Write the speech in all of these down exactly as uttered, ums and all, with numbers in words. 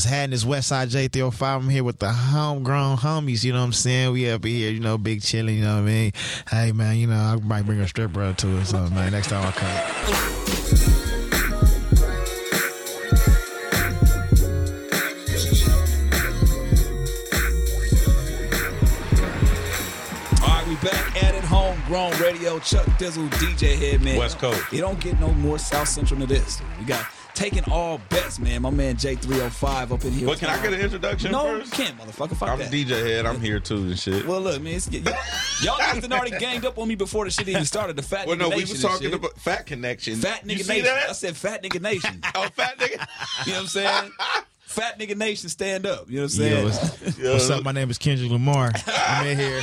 What's happening is Westside Jay three oh five. I'm here with the homegrown homies, you know what I'm saying? We up here, you know, big chilling, you know what I mean? Hey, man, you know, I might bring a stripper up to it or something, man. Next time I come. Back at it, Homegrown Radio, Chuck Dizzle, D J HED, man. West Coast. You don't get no more South Central than this. We got Taking All Bets, man. My man Jay three oh five up in here. But can I get an introduction no, first? No, you can't, motherfucker. Fuck I'm that. D J HED. I'm here too and shit. Well, look, man. It's, y- y'all niggas already ganged up on me before the shit even started. The Fat well, Nigga Nation. Well, no, we was talking about Fat Connection. Fat Nigga you Nation. See that? I said Fat Nigga Nation. Oh, Fat Nigga? You know what I'm saying? Fat Nigga Nation, stand up. You know what I'm saying? Yo, what's, Yo. what's up? My name is Kendrick Lamar. I'm in here.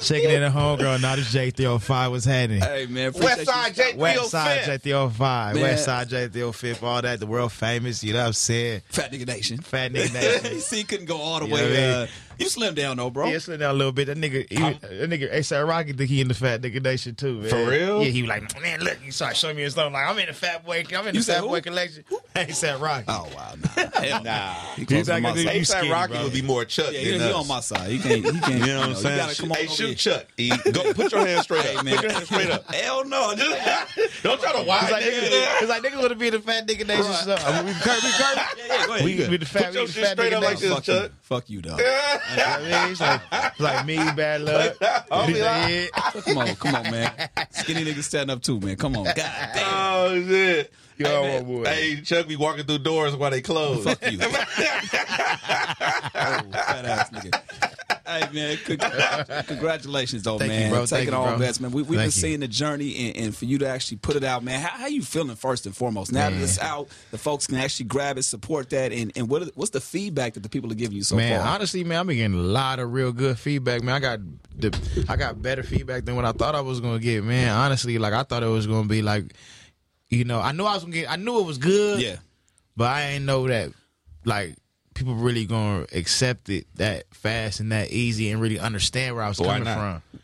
Checking in at home, girl. Now this Jay three oh five was happening. Hey, man. Westside Jay three oh five. Westside Jay three oh five. Westside Jay three oh five. All that. The world famous. You know what I'm saying? Fat Nigga Nation. Fat Nigga Nation. You see, he couldn't go all the you way. Uh, you slimmed down, though, bro. Yeah, slimmed down a little bit. That nigga, he, that nigga A$AP Rocky think he in the Fat Nigga Nation, too, man. For real? Yeah, he was like, man, look. He started showing me his stuff. Like, I'm in the Fat Boy. I'm in the Fat Boy collection. A$AP Rocky. Oh, wow. Nah. Nah. He he's like, A$AP Rocky would be more Chuck than us. Yeah, he's on my side. He can't. You know what I'm saying? Come on. Shoot Chuck. E. Go put your hand straight up. Hey, man. Put your hand straight up. Hell no. Just, don't try to wide like, nigga. Because like niggas want to be the Fat Nigga Nation. So. I mean, we curve, we curve. Yeah, yeah, go ahead. We can be the Fat, put your shit fat straight nigga up like this, fuck Chuck. You. Fuck you, dog. Yeah. You know what I mean? It's like, it's like me, Bad Luck. Like, come on, come on, man. Skinny niggas standing up too, man. Come on. God damn. Oh, shit. Yo, hey, boy. Hey, Chuck be walking through doors while they close. Fuck you. Oh, fat ass nigga. Hey, man, congratulations, though, Thank man. You, bro. Taking all bro. Bets, man. We, we've Thank been seeing you. The journey, and, and for you to actually put it out, man, how, how you feeling first and foremost? Now man. That it's out, the folks can actually grab it, support that, and, and what are, what's the feedback that the people are giving you so man, far? Man, honestly, man, I've been getting a lot of real good feedback, man. I got the, I got better feedback than what I thought I was going to get, man. Honestly, like, I thought it was going to be like, you know, I knew I was going to get, I knew it was good, yeah, but I ain't know that, like, people really gonna accept it that fast and that easy and really understand where I was Why coming not? From.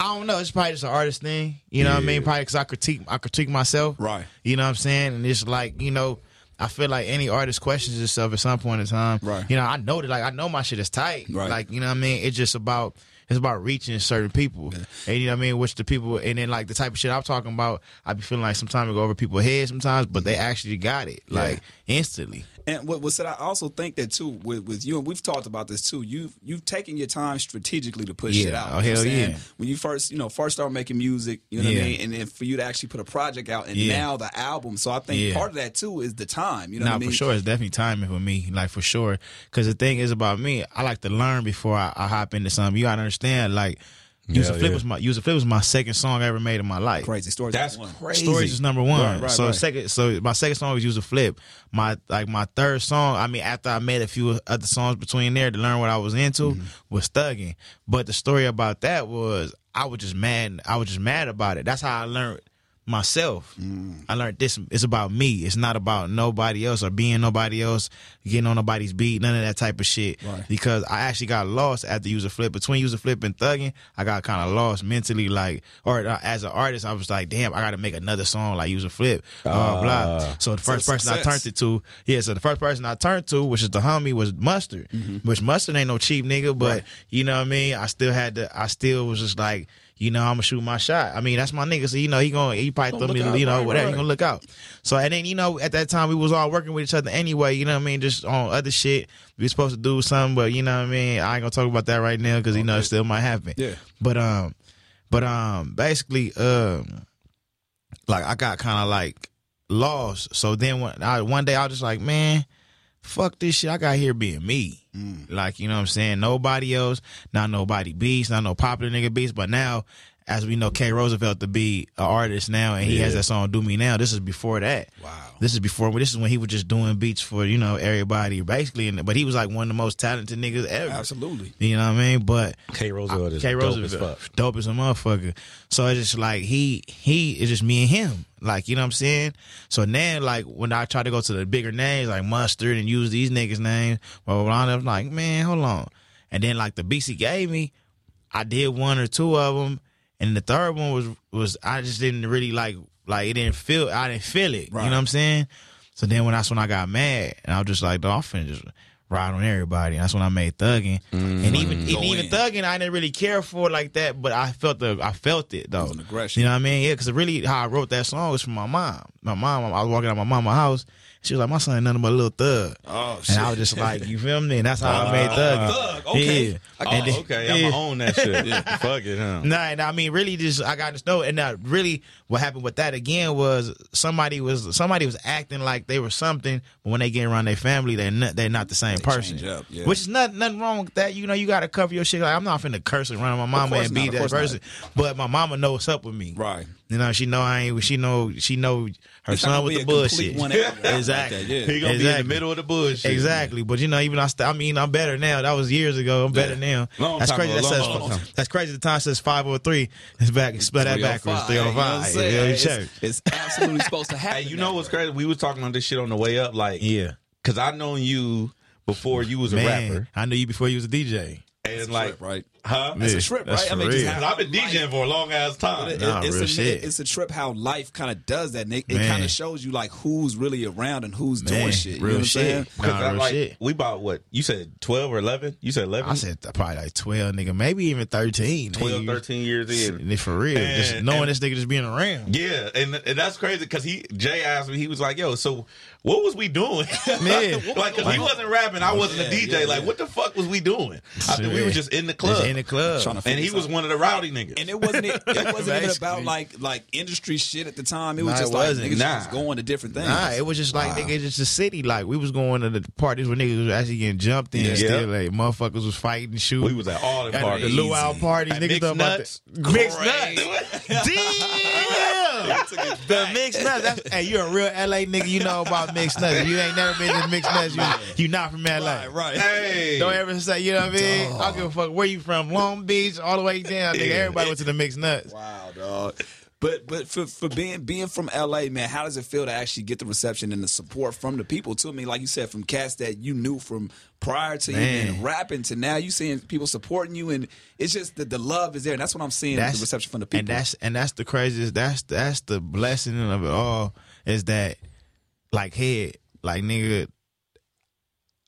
I don't know. It's probably just an artist thing, you know yeah. what I mean? Probably because I critique, I critique myself, right? You know what I'm saying? And it's like, you know, I feel like any artist questions itself at some point in time, right? You know, I know that, like, I know my shit is tight, right? Like, you know what I mean? It's just about. It's about reaching certain people. Yeah. And you know what I mean? Which the people, and then like the type of shit I'm talking about, I be feeling like sometimes it go over people's heads sometimes, but they actually got it, like yeah. instantly. And what was said, I also think that too, with, with you, and we've talked about this too, you've, you've taken your time strategically to push yeah. it out. Oh, hell yeah. When you first, you know, first start making music, you know yeah. what I mean? And then for you to actually put a project out and yeah. now the album. So I think yeah. part of that too is the time, you know nah, what I mean? For sure, it's definitely timing for me, like for sure. Because the thing is about me, I like to learn before I, I hop into something. You gotta understand. Stand, like Use a Flip yeah. was my Use a Flip was my second song I ever made in my life. Crazy stories. That's one. Crazy. Stories is number one. Right, right, so right. second, so my second song was Use a Flip. My like my third song. I mean, after I made a few other songs between there to learn what I was into mm-hmm. was Thugging. But the story about that was I was just mad. I was just mad about it. That's how I learned myself. Mm. I learned this. It's about me. It's not about nobody else or being nobody else, getting on nobody's beat, none of that type of shit. Right. Because I actually got lost after Use a Flip. Between Use a Flip and Thugging, I got kind of lost mentally. Like, or uh, as an artist, I was like, damn, I got to make another song like Use a Flip. Blah, uh, blah. So the first person success. I turned it to, yeah, so the first person I turned to, which is the homie, was Mustard. Mm-hmm. Which Mustard ain't no cheap nigga, but right. you know what I mean? I still had to, I still was just like, you know, I'm going to shoot my shot. I mean, that's my nigga. So, you know, he going to, he probably throw me, out, you know, right, whatever. Right. He going to look out. So, and then, you know, at that time, we was all working with each other anyway. You know what I mean? Just on other shit. We were supposed to do something, but, you know what I mean? I ain't going to talk about that right now because, you know, it still might happen. Yeah. But, um, but, um, basically, um, like, I got kind of, like, lost. So then when I, one day I was just like, man, fuck this shit. I got here being me. Mm. Like, you know what I'm saying? Nobody else, not nobody beats, not no popular nigga beats. But now, as we know, K. Roosevelt to be an artist now, and he yeah. has that song Do Me Now. This is before that. Wow. This is before, this is when he was just doing beats for, you know, everybody, basically. But he was like one of the most talented niggas ever. Absolutely. You know what I mean? But K. Roosevelt I, is K. Roosevelt, dope as fuck. Dope as a motherfucker. So it's just like, he, he, it's just me and him. Like, you know what I'm saying? So then, like, when I try to go to the bigger names, like Mustard, and use these niggas' names, well, I'm like, man, hold on. And then, like, the beats he gave me, I did one or two of them, and the third one was, was I just didn't really, like, like it didn't feel, I didn't feel it. Right. You know what I'm saying? So then when that's when I got mad, and I was just like, dog, I'm finna just ride on everybody. And that's when I made Thugging. Mm, and even and even Thugging, I didn't really care for it like that, but I felt the I felt it though. It was an aggression. You know what I mean? Yeah, because really how I wrote that song was from my mom. My mom, I was walking out my mama's house. She was like, my son ain't nothing but a little thug. Oh, shit. And I was just like, you feel me? And that's how uh, I made Thugging. Thug, okay. Yeah. Oh, then, okay, I'm going to own that shit. Yeah. Fuck it, huh? Nah, nah, I mean, really just, I got to know. And now, really, what happened with that again was somebody was somebody was acting like they were something, but when they get around their family, they're not, they're not the same they person. Up, yeah. Which is not, nothing wrong with that. You know, you got to cover your shit. Like, I'm not finna curse and run on my mama and be that person. Not. But my mama knows what's up with me. Right. You know, she know I ain't. She know. She know her it's son with the bullshit. Exactly. Like yeah. He gonna exactly. be in the middle of the bullshit. Exactly. Man. But you know, even I. St I mean, I'm better now. That was years ago. I'm yeah. better now. Long that's crazy. That says, long long that's crazy. The time says five oh three. It's back. Spell that backwards. three oh five. You know yeah, it's, it's absolutely supposed to happen. Hey, you know what's crazy? We was talking on this shit on the way up. Like, yeah, because I known you before you was a Man, rapper. I knew you before you was a D J. It's like, trip, right? Huh? It's a trip, that's right? I mean, just how I've been DJing life, for a long ass time. It, it, nah, it's, real a, shit. It's a trip how life kind of does that, Nick. It kind of shows you like who's really around and who's Man, doing shit. You real know what shit. Because nah, like, shit. We bought what? You said twelve or eleven? You said eleven? I said probably like twelve, nigga. Maybe even thirteen. twelve, nigga. thirteen years in. For real. And, just knowing and, this nigga just being around. Yeah. And, and that's crazy because he Jay asked me, he was like, yo, so what was we doing? Man. Like, because like, he wasn't rapping. I wasn't yeah, a D J. Yeah, like, yeah. what the fuck was we doing? I think we were just in the club. Just in the club. And he was out. One of the rowdy niggas. And it wasn't it, it wasn't even about like like industry shit at the time. It was nah, just it like niggas nah. was going to different things. Nah, it was just like wow. niggas just the city. Like we was going to the parties where niggas was actually getting jumped in. Yeah. Still, like motherfuckers was fighting, shooting. We was at all the parties. The luau parties. At niggas nuts. Mixed Nuts. Damn. The Mixed Nuts. That's, hey, you're a real L A nigga. You know about Mixed Nuts. You ain't never been to Mixed Nuts. You, you not from L A. Right, right. Hey. Don't ever say, you know what I mean? I don't give a fuck where you from, Long Beach, all the way down. Nigga, yeah. everybody went to the Mixed Nuts. Wow, dog. But but for for being being from L A, man, how does it feel to actually get the reception and the support from the people? To me, like you said, from cats that you knew from prior to man. You being rapping to now, you seeing people supporting you, and it's just that the love is there, and that's what I'm seeing that's, the reception from the people. And that's and that's the craziest. That's that's the blessing of it all is that, like head, like nigga.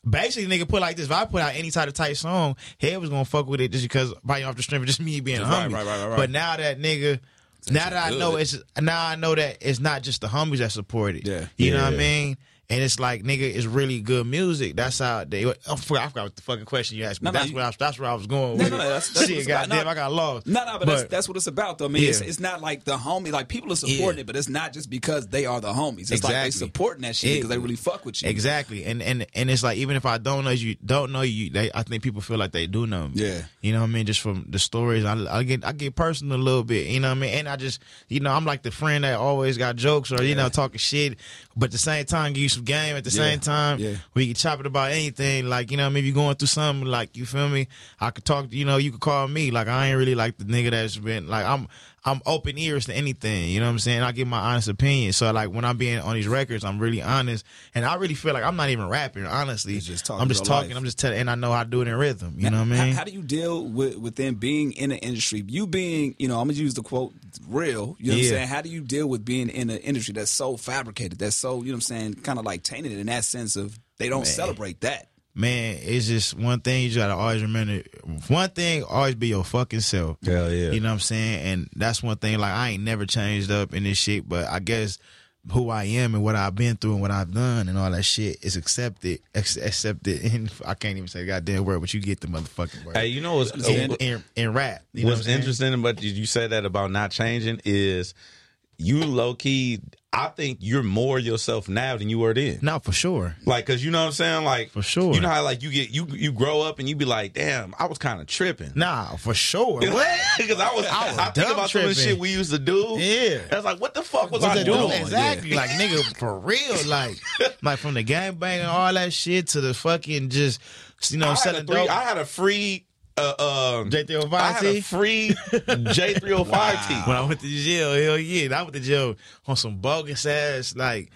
Basically, nigga, put like this. If I put out any type of tight song, Head was gonna fuck with it just because probably off the strength of just me being right, humble. Right, right, right, right. But now that nigga, that's now that good. I know it's now I know that it's not just the homies that support it. Yeah, you yeah. know what I mean. And it's like, nigga, it's really good music. That's how they. Oh, I forgot what the fucking question you asked me. No, that's no, where I, that's where I was going. With no, no, no, that's, that's shit. Goddamn, no, I got lost. No, no, but, but that's, that's what it's about, though. I mean, yeah. it's, it's not like the homie. Like people are supporting yeah. it, but it's not just because they are the homies. It's exactly. like they supporting that shit because they really fuck with you. Exactly. And and and it's like even if I don't know you, don't know you, they, I think people feel like they do know me. Yeah. You know what I mean? Just from the stories, I, I get I get personal a little bit. You know what I mean? And I just, you know, I'm like the friend that always got jokes or you yeah. know talking shit, but at the same time give you some game at the yeah, same time yeah. we can chop it about anything, like, you know, maybe going through something, like, you feel me, I could talk, you know, you could call me, like, I ain't really like the nigga that's been like, I'm I'm open ears to anything, you know what I'm saying? I give my honest opinion. So like when I'm being on these records, I'm really honest, and I really feel like I'm not even rapping, honestly. Just talking I'm just talking life. I'm just telling, and I know how to do it in rhythm, you now, know what I mean? How do you deal with within being in the industry, you being, you know, I'm gonna use the quote real, you know yeah. what I'm saying? How do you deal with being in an industry that's so fabricated, that's so, you know what I'm saying, kind of like tainted in that sense of they don't Man. Celebrate that? Man, it's just one thing you gotta always remember. One thing, always be your fucking self. Hell yeah. You know what I'm saying? And that's one thing, like, I ain't never changed up in this shit, but I guess who I am and what I've been through and what I've done and all that shit is accepted. Ex accepted. And I can't even say the goddamn word, but you get the motherfucking word. Hey, you know what's in, in, in rap. You what's know what interesting about you said that about not changing is you low key. I think you're more yourself now than you were then. No, for sure. Like, cause you know what I'm saying. Like, for sure. You know how like you get you you grow up and you be like, damn, I was kind of tripping. Nah, for sure. Because I was I, was I think about some of the shit we used to do. Yeah, I was like, what the fuck was, was I doing? doing? Exactly. Yeah. Like, nigga, for real. Like, like from the gangbang and all that shit to the fucking just, you know, I selling dope. I had a free. Uh, um, J three oh five I had a free J three oh five wow. T. When I went to jail, hell yeah, I went to jail on some bogus ass, like,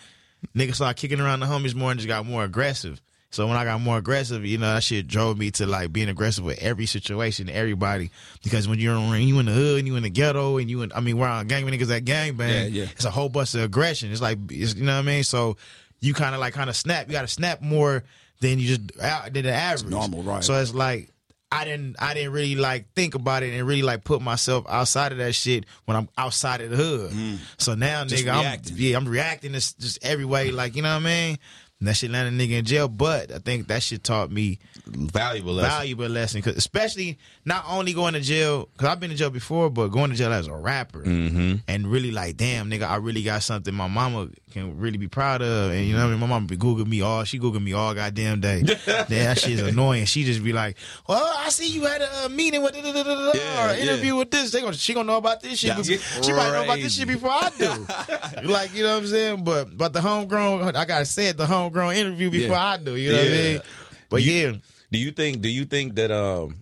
niggas started kicking around the homies more and just got more aggressive. So when I got more aggressive, you know, that shit drove me to, like, being aggressive with every situation, everybody. Because when you're when you in the hood and you in the ghetto and you in, I mean, we're on gang niggas at gangbang, yeah, yeah. it's a whole bunch of aggression. It's like, it's, you know what I mean? So you kind of like kind of snap. You got to snap more than you just than the average. It's normal, right? So it's like I didn't I didn't really like think about it and really like put myself outside of that shit when I'm outside of the hood. Mm. So now, just nigga, reacting. I'm yeah, I'm reacting this just every way. Like, you know what I mean? And that shit landed a nigga in jail, but I think that shit taught me valuable lesson. valuable lesson. Cause especially not only going to jail, because I've been in jail before, but going to jail as a rapper mm-hmm. and really like, damn, nigga, I really got something my mama can really be proud of. And you know what I mean? My mama be Googling me all, she Googled me all goddamn day. Damn, that shit's annoying. She just be like, well, I see you had a meeting with da, da, da, da, yeah, or an yeah. interview with this. They gonna, she gonna know about this shit. That's she crazy. Might know about this shit before I do. Like, you know what I'm saying? But, but the homegrown, I gotta say it, the homegrown. Grown interview before yeah. I do, you know yeah. what I mean? But do you, yeah, do you think? Do you think that um,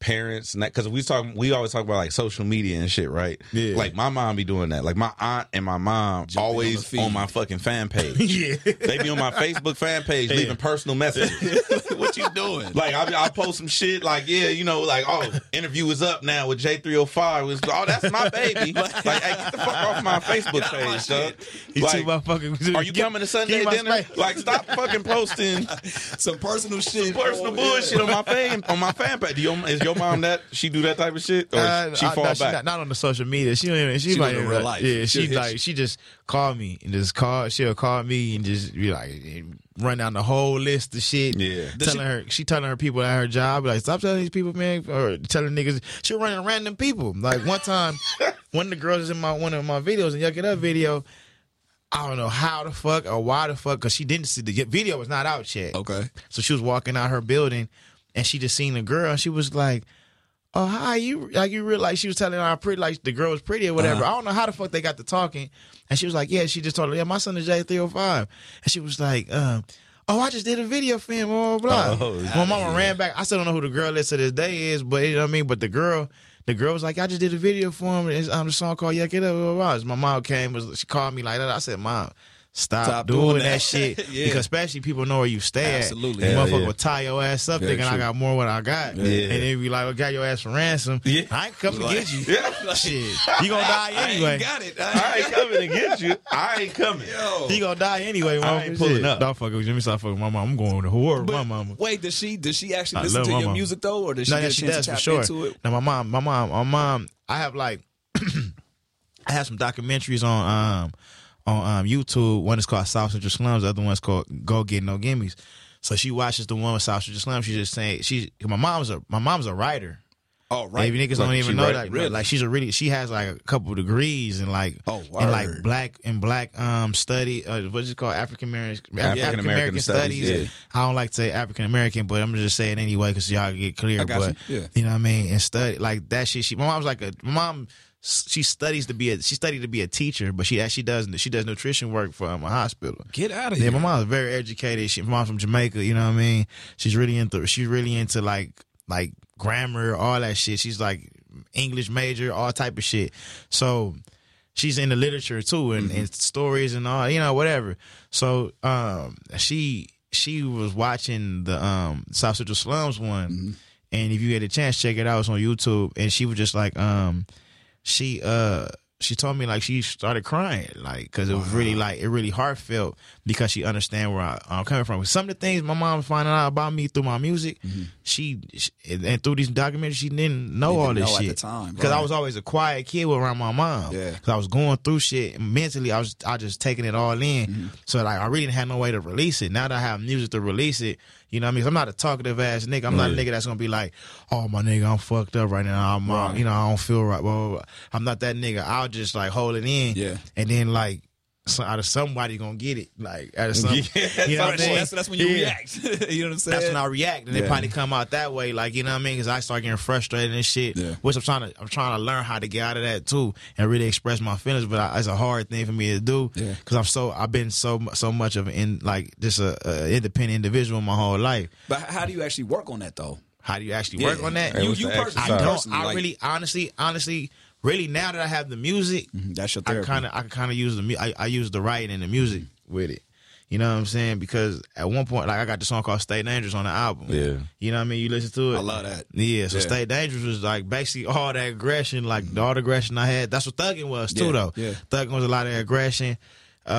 parents? Because we talk, we always talk about like social media and shit, right? Yeah. Like my mom be doing that. Like my aunt and my mom Jumping always on, on my fucking fan page. Yeah, they be on my Facebook fan page yeah. leaving personal messages. What you doing? Like I, I post some shit. Like yeah, you know, like oh, interview is up now with Jay three oh five. Was, oh, that's my baby. Like, like hey, get the fuck off my Facebook get page, dog. You like, too, my fucking, are you get, coming to Sunday dinner? Space. Like stop fucking posting some personal shit, some personal oh, bullshit yeah. on my fan on my fan page. Do your, is your mom that she do that type of shit or uh, she fall I, no, back? She not, not on the social media. She don't even. She, she like in real life. Yeah, she, she like she just call me and just call. She'll call me and just be like. Run down the whole list of shit. Yeah. Telling she, her, she telling her people at her job, like, stop telling these people, man, or telling niggas. She'll run random people. Like, one time, one of the girls is in my one of my videos, and Yuck It Up video, I don't know how the fuck or why the fuck, because she didn't see the video was not out yet. Okay. So she was walking out her building, and she just seen a girl, and she was like, oh, hi, you, like, you real, like, she was telling her pretty, like, the girl was pretty or whatever. Uh-huh. I don't know how the fuck they got to talking. And she was like, yeah, she just told her, yeah, my son is Jay three oh five. And she was like, um, oh, I just did a video for him, blah, blah, blah. Oh, my mama yeah. ran back. I still don't know who the girl is to this day is, but you know what I mean? But the girl, the girl was like, I just did a video for him. It's um, the song called Yuck It Up, blah, blah, blah. My mom came, was she called me like that. I said, Mom, Stop, Stop doing, doing that, that shit. Yeah. Because especially people know where you stay Absolutely. at. Absolutely. Motherfucker yeah. will tie your ass up yeah, thinking true. I got more than I got. Yeah. And then be like, well, got your ass for ransom. Yeah. I ain't coming like, to get you. Yeah. Shit. You gonna die anyway. I ain't got it. I ain't coming to get you. I ain't coming. Yo. He gonna die anyway. I ain't pulling shit. up. Don't fuck with you. Let me stop fucking my mom. I'm going to whore with my mama. Wait, does she does she actually I listen to your mama. music though? Or does she no, get yeah, she does, sure. into it? No, my mom, my mom, my mom, I have like I have some documentaries on um on um, YouTube. One is called South Central Slums. The other one is called Go Get No Gimmies. So she watches the one with South Central Slums. She's just saying she. My mom's a my mom's a writer. Oh right. Maybe niggas like, don't even know that. Like, really? Like she's a really she has like a couple degrees and like oh and like black and black um study. Uh, what's it called? African American African American studies. studies. Yeah. I don't like to say African American, but I'm just saying anyway because y'all get clear. I got but you. Yeah. You know what I mean? And study like that shit. She my mom's like a my mom. She studies to be a she studied to be a teacher, but she actually does she does nutrition work for um, a hospital. Get out of yeah, here! My mom's very educated. She my mom's from Jamaica. You know what I mean? She's really into she's really into like like grammar, all that shit. She's like English major, all type of shit. So she's into literature too, and, mm-hmm. and stories and all you know whatever. So um, she she was watching the um, South Central Slums one, mm-hmm. and if you get a chance, check it out. It's on YouTube, and she was just like. Um, She uh she told me like she started crying like because it was wow. really like it really heartfelt because she understand where I, I'm coming from. Some of the things my mom finding out about me through my music, mm-hmm. she, she and through these documentaries she didn't know didn't all this know shit at the time because right. I was always a quiet kid around my mom. Yeah, because I was going through shit and mentally. I was I just taking it all in. Mm-hmm. So like I really didn't have no way to release it. Now that I have music to release it. You know what I mean? Cause I'm not a talkative ass nigga. I'm mm-hmm. not a nigga that's gonna be like, oh my nigga, I'm fucked up right now. I'm, right. Uh, you know, I don't feel right. Blah, blah, blah. I'm not that nigga. I'll just like hold it in, yeah, and then like so out of somebody gonna get it, like out of some. Yeah. You know what I mean? That's, that's when you yeah. react. You know what I'm saying? That's when I react, and yeah. they probably come out that way, like you know what I mean? Cause I start getting frustrated and shit. Yeah. Which I'm trying to, I'm trying to learn how to get out of that too, and really express my feelings. But I, it's a hard thing for me to do, yeah. cause I'm so, I've been so, so much of in like just a, a independent individual my whole life. But how do you actually work on that though? How do you actually yeah. work on that? Hey, you, you personally, I don't. I like, really, honestly, honestly. Really, now that I have the music, mm-hmm. that's your therapy. I kind of, I kind of use the, I, I use the writing and the music with it. You know what I'm saying? Because at one point, like I got the song called "Stay Dangerous" on the album. Yeah. You know what I mean? You listen to it. I love that. Yeah. So yeah. "Stay Dangerous" was like basically all that aggression, like mm-hmm. all the aggression I had. That's what thugging was too, yeah. though. Yeah. Thugging was a lot of aggression. uh,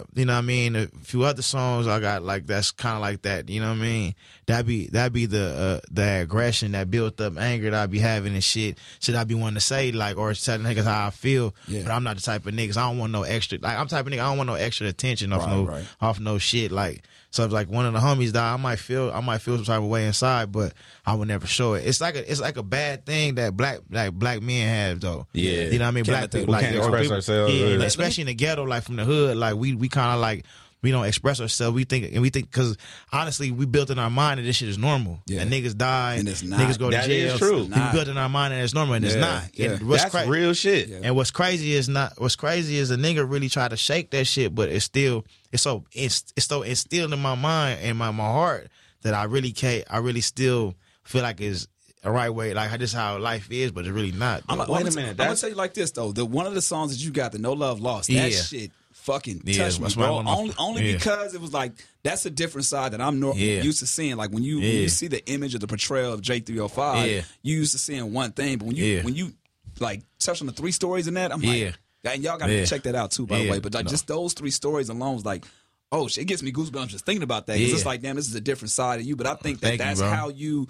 uh, you know what I mean, a few other songs I got like that's kind of like that, you know what I mean? That be that be the uh, the aggression, that built up anger that I be having and shit. Should I be wanting to say like or tell niggas how I feel? Yeah. But I'm not the type of niggas. I don't want no extra. Like I'm the type of nigga. I don't want no extra attention off right, no right. off no shit. Like so, if like one of the homies die, I might feel I might feel some type of way inside, but I would never show it. It's like a it's like a bad thing that black like black men have though. Yeah, you know what I mean. Black can't, people like can't express people, ourselves, yeah, really. Especially in the ghetto, like from the hood, like we we kind of like. We don't express ourselves. We think, and we think, because honestly, we built in our mind that this shit is normal. Yeah. And niggas die, and it's not. Niggas go to that jail. That is true. We built in our mind that it's normal, and yeah. it's not. Yeah. And what's That's real shit. Yeah. And what's crazy is not. What's crazy is a nigga really try to shake that shit, but it's still, it's so, it's, it's so instilled in my mind and my my heart that I really can't. I really still feel like it's the right way. Like this is how life is, but it's really not. I'm like, wait I'm a minute. I'm gonna tell you like this though. The one of the songs that you got, the No Love Lost. That yeah. shit. Fucking yeah, touch me, bro. Only, only yeah. because it was like that's a different side that I'm nor yeah. used to seeing. Like when you yeah. when you see the image of the portrayal of Jay three oh five, yeah. you used to seeing one thing, but when you yeah. when you like touch on the three stories in that, I'm yeah. like, and y'all gotta yeah. check that out too, by yeah. the way. But like no. just those three stories alone was like, oh shit, it gets me goosebumps just thinking about that. Because yeah. it's like, damn, this is a different side of you. But I think that Thank that's you, how you.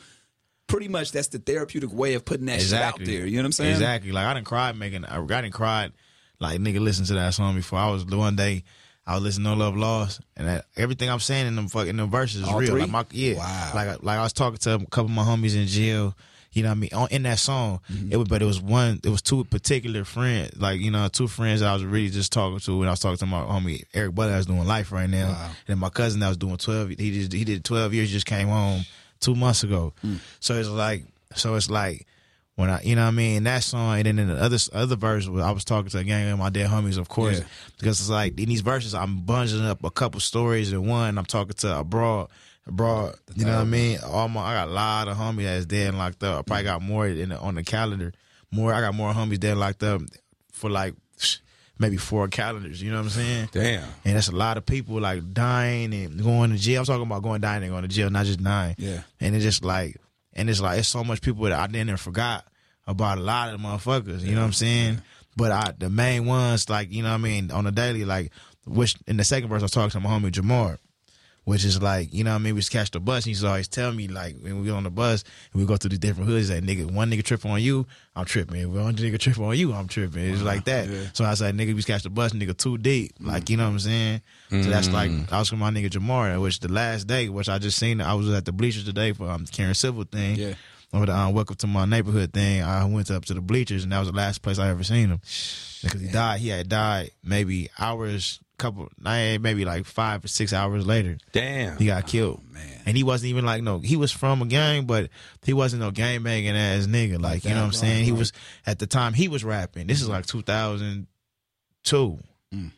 Pretty much, that's the therapeutic way of putting that exactly. shit out there. You know what I'm saying? Exactly. Like I done cried making, I done cried. Like, nigga, listen to that song before. I was, one day, I was listening to No Love Lost, and that, everything I'm saying in them fucking them verses is All real. Three? Like, my, yeah. Wow. Like, like, I was talking to a couple of my homies in jail, you know what I mean, on, in that song. Mm-hmm. It was, but it was one, it was two particular friends, like, you know, two friends that I was really just talking to, and I was talking to my homie, Eric Butler, that's doing life right now, wow. and then my cousin that was doing twelve, he, just, he did twelve years, just came home two months ago. Mm. So it's like, so it's like, When I, you know what I mean, that song, and then in the other other verse, I was talking to a gang of my dead homies, of course, yeah. because it's like in these verses, I'm bunging up a couple stories in one. I'm talking to abroad, abroad, you know what I mean. All my, I got a lot of homies that's dead and locked up. I probably got more in the, on the calendar. More, I got more homies dead and locked up for like maybe four calendars. You know what I'm saying? Damn. And that's a lot of people like dying and going to jail. I'm talking about going dying and going to jail, not just dying. Yeah. And it's just like. And it's like, it's so much people that I didn't forgot about a lot of the motherfuckers, you yeah. know what I'm saying? Yeah. But I, the main ones, like, you know what I mean, on the daily, like, which in the second verse I was talking to my homie Jamar, which is like, you know what I mean, we just catch the bus, and he's always telling me, like, when we get on the bus, and we go through the different hoods, like, nigga, one nigga trip on you, I'm tripping. If one nigga trip on you, I'm tripping. It's wow. like that. Yeah. So I was like, nigga, we just catch the bus, nigga, too deep. Like, mm. you know what I'm saying? Mm. So that's like, I was with my nigga Jamar, which the last day, which I just seen, I was at the bleachers today for um, Karen Civil thing. Yeah. Over the um, Welcome to My Neighborhood thing, I went up to the bleachers, and that was the last place I ever seen him. Because he died. He had died maybe hours, couple, maybe like five or six hours later. Damn. He got killed. Oh, man. And he wasn't even like, no, he was from a gang, but he wasn't no gangbanging ass nigga. Like, you know what I'm saying? He was, at the time he was rapping, this is like two thousand two. Mm.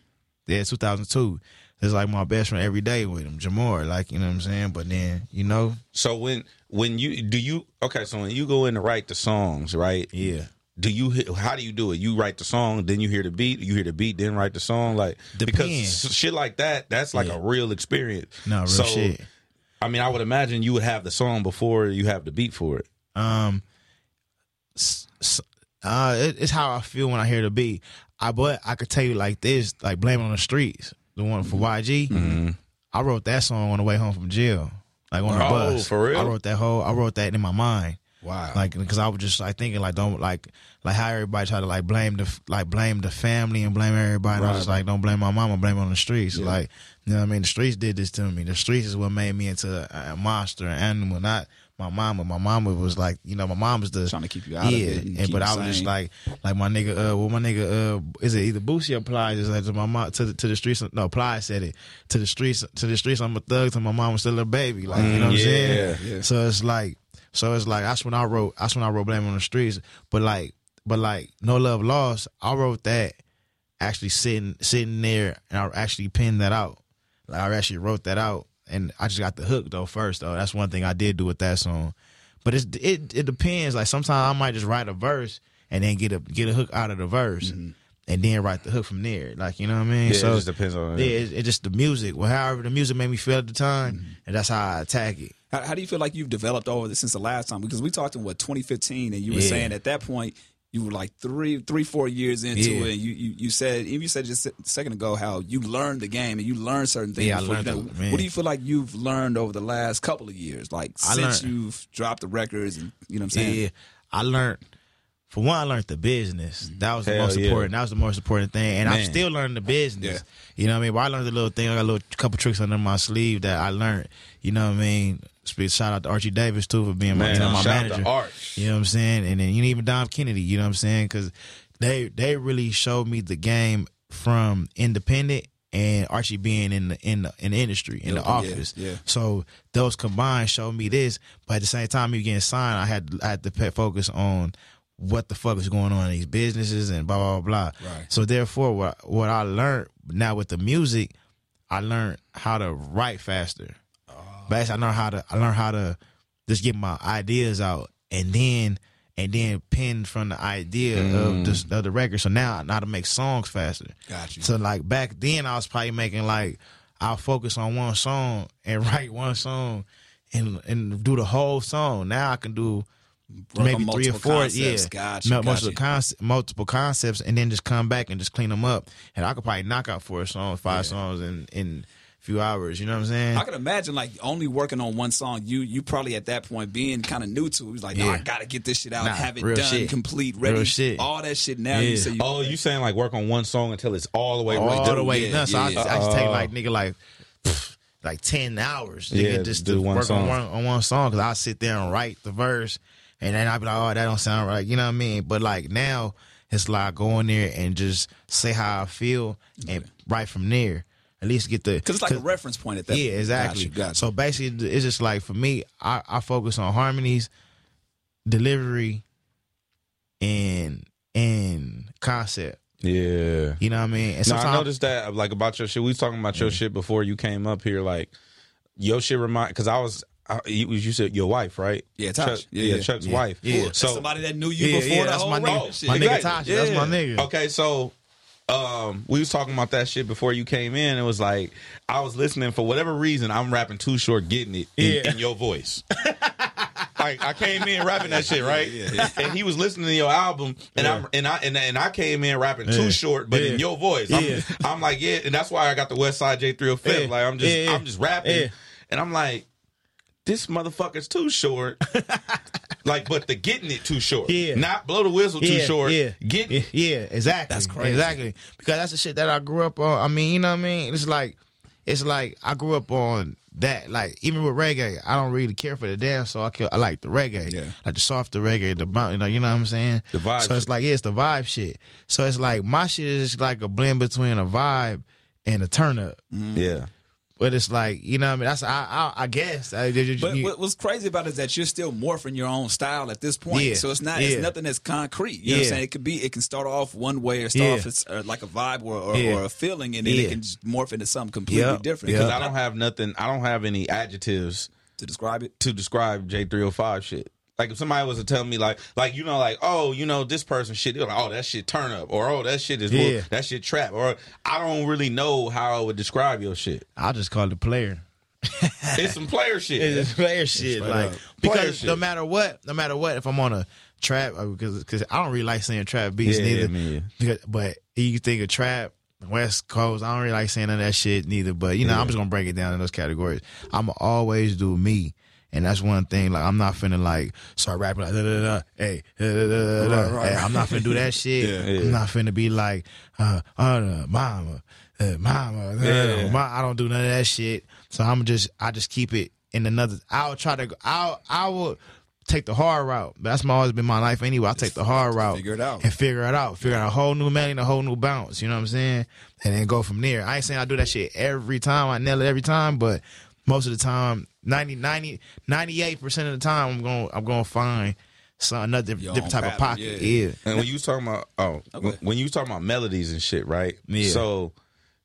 Yeah, two thousand two. It's like my best friend every day with him, Jamar. Like, you know what I'm saying? But then, you know. So when when you do you okay? So when you go in to write the songs, right? Yeah. Do you how do you do it? You write the song, then you hear the beat. You hear the beat, then write the song. Like Depends. Because shit like that, that's like yeah. a real experience. No real so, shit. I mean, I would imagine you would have the song before you have the beat for it. Um. So, uh, it, it's how I feel when I hear the beat. I but I could tell you like this, like Blame on the Streets. The one for Y G, mm-hmm. I wrote that song on the way home from jail, like on the oh, bus. For real? I wrote that whole. I wrote that in my mind. Wow. Like because I was just like thinking like don't like like how everybody try to like blame the like blame the family and blame everybody. Right. I was just like don't blame my mama, blame on the streets. Yeah. Like you know what I mean? The streets did this to me. The streets is what made me into a, a monster, an animal, not. My mama, my mama was like, you know, my mama's the trying to keep you out yeah, of it. And, but I was just like, like my nigga, uh, well, my nigga, uh, is it either Boosie or Ply? Is like to my mom to the to the streets. No, Ply said it to the streets. To the streets, I'm a thug. To my mom, I'm still a baby. Like you know what yeah, I'm saying. Yeah. So it's like, so it's like that's when I wrote. That's when I wrote Blame on the Streets. But like, but like, No Love Lost. I wrote that actually sitting sitting there, and I actually penned that out. Like I actually wrote that out. And I just got the hook though first though. That's one thing I did do with that song. But it's, it it depends. Like sometimes I might just write a verse and then get a get a hook out of the verse, mm-hmm. and then write the hook from there. Like you know what I mean? Yeah, so it just depends on yeah, it. It, it just the music. Well, however the music made me feel at the time, mm-hmm. and that's how I attack it. How, how do you feel like you've developed over this since the last time? Because we talked in what twenty fifteen, and you were yeah. saying at that point you were like three, three, four years into yeah. it. And you, you, you said, even you said just a second ago how you learned the game and you learned certain things. Yeah, I learned you know, it, what do you feel like you've learned over the last couple of years? Like I since learned. you've dropped the records and you know what I'm saying? Yeah, I learned. For one, I learned the business. That was Hell the most important. Yeah. That was the most important thing. And Man. I'm still learning the business. Yeah. You know what I mean? But I learned a little thing. I got a little couple tricks under my sleeve that I learned. You know what I mean? Shout out to Archie Davis, too, for being Man, my, you know, my shout manager. Shout out to Arch. You know what I'm saying? And then you know, even Dom Kennedy, you know what I'm saying? Because they, they really showed me the game from independent and Archie being in the in the, in the industry, in the yeah, office. Yeah. So those combined showed me this. But at the same time, me getting signed, I had, I had to focus on what the fuck is going on in these businesses and blah, blah, blah. Right. So therefore, what, what I learned now with the music, I learned how to write faster. Oh. Basically, I learned how to, I learned how to just get my ideas out and then, and then pin from the idea mm. of, this, of the record. So now I know how to make songs faster. Got you. So like back then I was probably making like, I'll focus on one song and write one song and, and do the whole song. Now I can do maybe three or four, yeah. Gotcha, no, gotcha. Multiple, conce- multiple concepts, and then just come back and just clean them up. And I could probably knock out four songs, five yeah. songs in, in a few hours. You know what I'm saying? I could imagine, like, only working on one song, you you probably at that point being kind of new to it. It was like, yeah. no, I got to get this shit out, nah, have it done, shit. complete, ready. Real shit. All that shit now. Yeah. You say you oh, you saying, like, work on one song until it's all the way all done? All the way yeah, done. So yeah. I, just, I just take, like, nigga, like, pfft, like ten hours to yeah, get just to work song. on one, on one song because I sit there and write the verse. And then I'd be like, oh, that don't sound right. You know what I mean? But, like, now it's like go in there and just say how I feel and yeah. right from there. At least get the... Because it's like a reference point at that Yeah, point. exactly. Gotcha, gotcha. So, basically, it's just like, for me, I, I focus on harmonies, delivery, and and concept. Yeah. You know what I mean? And no, I noticed that, like, about your shit. We was talking about your yeah. shit before you came up here. Like, your shit remind... Because I was... I, you said your wife, right? Yeah, Tosh. Chuck, yeah, yeah, Chuck's yeah. wife. Yeah, cool. So somebody that knew you yeah, before yeah, the that's whole my nigga. Shit. My nigga Tosh, yeah. that's my nigga. Okay, so um, we was talking about that shit before you came in. It was like I was listening for whatever reason. I'm rapping Too Short, getting it in, yeah. in your voice. Like I came in rapping that shit, right? Yeah, yeah, yeah. And he was listening to your album, and yeah. I and I and, and I came in rapping yeah. Too Short, but yeah. in your voice. I'm, yeah. I'm like, yeah, and that's why I got the Westside Jay three oh five. Yeah. Like I'm just, yeah. I'm just rapping, yeah. and I'm like. This motherfucker's too short. Like, but the getting it too short. Yeah. Not blow the whistle too yeah, short. Yeah. Getting it. Yeah, exactly. That's crazy. Exactly. Because that's the shit that I grew up on. I mean, you know what I mean? It's like, it's like I grew up on that. Like, even with reggae, I don't really care for the dance, so I, I like the reggae. Yeah. Like the softer reggae, the you know, you know what I'm saying? The vibe. So it's like, yeah, it's the vibe shit. So it's like, my shit is like a blend between a vibe and a turn up. Mm. Yeah. But it's like, you know what I mean? That's, I I, I guess. I, you, but what, what's crazy about it is that you're still morphing your own style at this point. Yeah, so it's not, yeah. it's nothing that's concrete. You yeah. know what I'm saying? It could be, it can start off one way or start yeah. off as, or like a vibe or, or, yeah. or a feeling, and then yeah. it can morph into something completely yep. different. Because yep. I don't have nothing, I don't have any adjectives to describe it, to describe Jay three oh five shit. Like, if somebody was to tell me, like, like you know, like, oh, you know, this person shit, they're like, oh, that shit turn up, or, oh, that shit is, yeah. well, that shit trap, or I don't really know how I would describe your shit. I just call it player. It's some player shit. It's player shit. It's like, player because shit. no matter what, no matter what, if I'm on a trap, because cause I don't really like saying trap beats yeah, neither, yeah, because, but you think of trap, West Coast, I don't really like saying none of that shit neither, but, you know, yeah. I'm just going to break it down in those categories. I'm going to always do me. And that's one thing. Like, I'm not finna like start rapping like da da da. Hey, da, da, da, da, right, right. hey, I'm not finna do that shit. yeah, yeah. I'm not finna be like, uh, uh mama, uh, mama. Yeah. Uh, mama. I don't do none of that shit. So I'm just, I just keep it in another. I'll try to, I'll, I will take the hard route. That's my always been my life anyway. I take the hard route, figure it out, and figure it out, figure out a whole new meaning, a whole new bounce. You know what I'm saying? And then go from there. I ain't saying I do that shit every time. I nail it every time, but most of the time. ninety, ninety, ninety-eight percent of the time, I'm going I'm going to find some, another Your different type pattern, of pocket. Yeah. yeah. And when you was talking about oh, okay. when you was talking about melodies and shit, right? Yeah. So,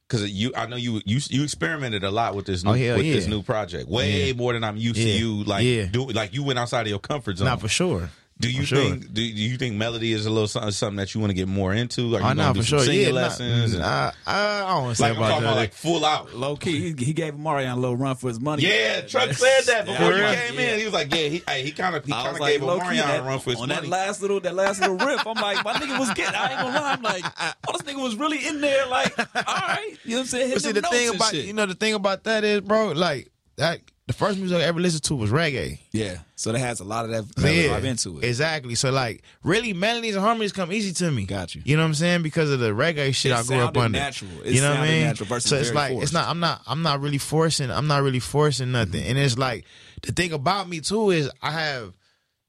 because you, I know you, you you experimented a lot with this new, oh, hell with yeah. this new project, way yeah. more than I'm used yeah. to you. Like, yeah. do, like you went outside of your comfort zone. Not for sure. Do you sure. think? Do you think melody is a little something, something that you want to get more into? Are you oh, nah, do for sure. Singing yeah, lessons. Nah, and, nah, I don't want to say like, about I'm that. About like full out, low key. He, he gave Marion a little run for his money. Yeah, Chuck said that before yeah, he came yeah. in. He was like, yeah, he he kind of he kind of like, gave Marion a run for his on money. On that last little that last little riff, I'm like, my nigga was getting. I ain't gonna lie. I'm like, oh, this nigga was really in there. Like, all right, you know what I'm saying? Hit but see, the thing about shit. you know the thing about that is, bro, like that. The first music I ever listened to was reggae. Yeah. So that has a lot of that melody yeah, into it. Exactly. So, like, really, melodies and harmonies come easy to me. Got you. You know what I'm saying? Because of the reggae shit it I grew up under. Natural. It you know what I mean? Natural versus so it's like, forced. it's not, I'm not, I'm not really forcing, I'm not really forcing nothing. Mm-hmm. And it's like, the thing about me, too, is I have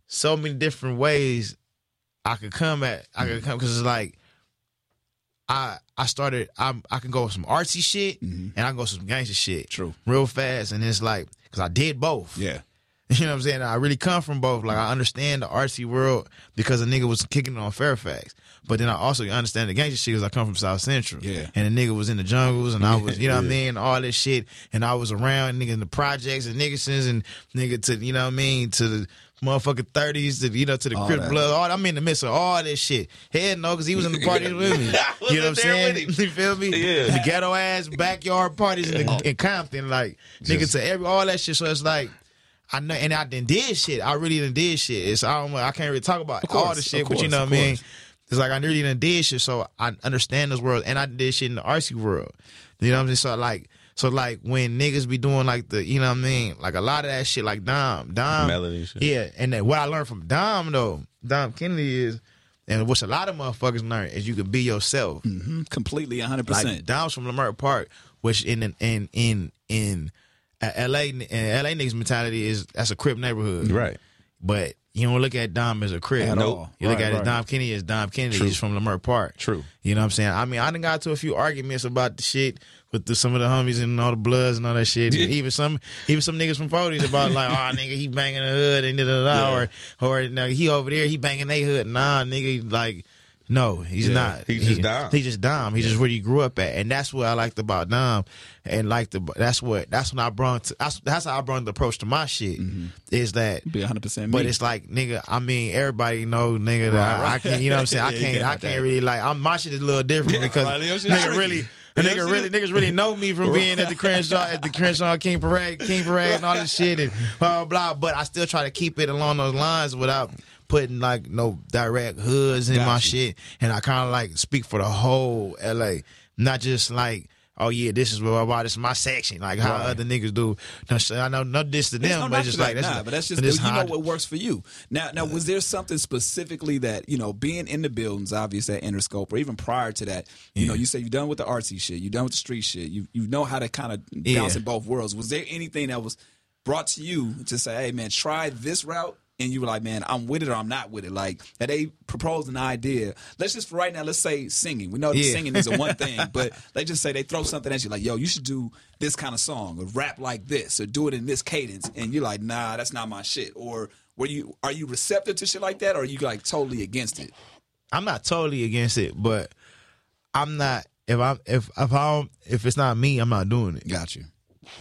so many different ways I could come at, I could mm-hmm. come, because it's like, I I started, I I can go with some artsy shit, mm-hmm. and I can go with some gangster shit. True. Real fast, and it's like, because I did both. Yeah. You know what I'm saying? I really come from both. Like, I understand the artsy world because a nigga was kicking it on Fairfax. But then I also understand the gangster shit because I come from South Central. Yeah. And a nigga was in the jungles, and I was, you know yeah. what I mean, all this shit. And I was around, nigga, in the projects and niggas and nigga to, you know what I mean, to the motherfucking thirties, to, you know, to the all crib blood. All, I'm in the midst of all this shit. Hell no, because he was in the party with me. You know what I'm saying? You feel me? Yeah. The ghetto-ass backyard parties in, the, in Compton, like, nigga, Just, to every all that shit. So it's like, I know, and I done did shit. I really done did shit. It's I don't I can't really talk about course, all the shit, course, but you know what I mean. It's like I really done did shit, so I understand this world, and I did shit in the R C world. You know what I mean? So like, so like when niggas be doing like the, you know what I mean, like a lot of that shit, like Dom, Dom, melody shit. Yeah, and then what I learned from Dom though, Dom Kennedy is. And what's a lot of motherfuckers learn is you can be yourself. Mm-hmm. Completely, one hundred percent. Like, Dom's from Leimert Park, which in in in in, in uh, L A in L A niggas mentality is that's a crib neighborhood, right? But you don't look at Dom as a crib at all. You right, look at right. it, Dom Kennedy as Dom Kennedy. True. He's from Leimert Park. True. You know what I'm saying? I mean, I done got to a few arguments about the shit with the, some of the homies and all the bloods and all that shit. Yeah. Even some even some niggas from forties about like, oh, nigga, he banging the hood and da da da. Yeah. Or, or no, he over there, he banging they hood. Nah, nigga, like, no, he's yeah. not. He's he, just Dom. He's just Dom. He's yeah. just where he grew up at. And that's what I liked about Dom. And like the that's what that's when I brought to, that's, that's how I brought the approach to my shit mm-hmm. is that be one hundred percent. But me. It's like nigga, I mean everybody know nigga that right. I, I can you know what I'm saying I yeah, can't I can't that. really like I'm, my shit is a little different because right, nigga really nigga really niggas really know me from being at the Crenshaw at the Crenshaw King Parade King Parade and all this shit and blah blah blah. But I still try to keep it along those lines without putting like no direct hoods in Got my you. shit, and I kind of like speak for the whole L A, not just like. Oh yeah, this is what about this is my section. Like how right. other niggas do. I know no diss to them, no but it's just like that's nah, just, but that's just this you know what works for you. Now, now was there something specifically that you know being in the buildings, obviously at Interscope, or even prior to that, you yeah. know, you say you're done with the artsy shit, you're done with the street shit, you you know how to kind of bounce yeah. in both worlds. Was there anything that was brought to you to say, hey man, try this route? And you were like, man, I'm with it or I'm not with it. Like, that they proposed an idea. Let's just, for right now, let's say singing. We know that yeah. singing is a one thing, but they just say they throw something at you. Like, yo, you should do this kind of song or rap like this or do it in this cadence. And you're like, nah, that's not my shit. Or were you are you receptive to shit like that or are you, like, totally against it? I'm not totally against it, but I'm not. If I'm, if, if, I'm, if it's not me, I'm not doing it. Got you.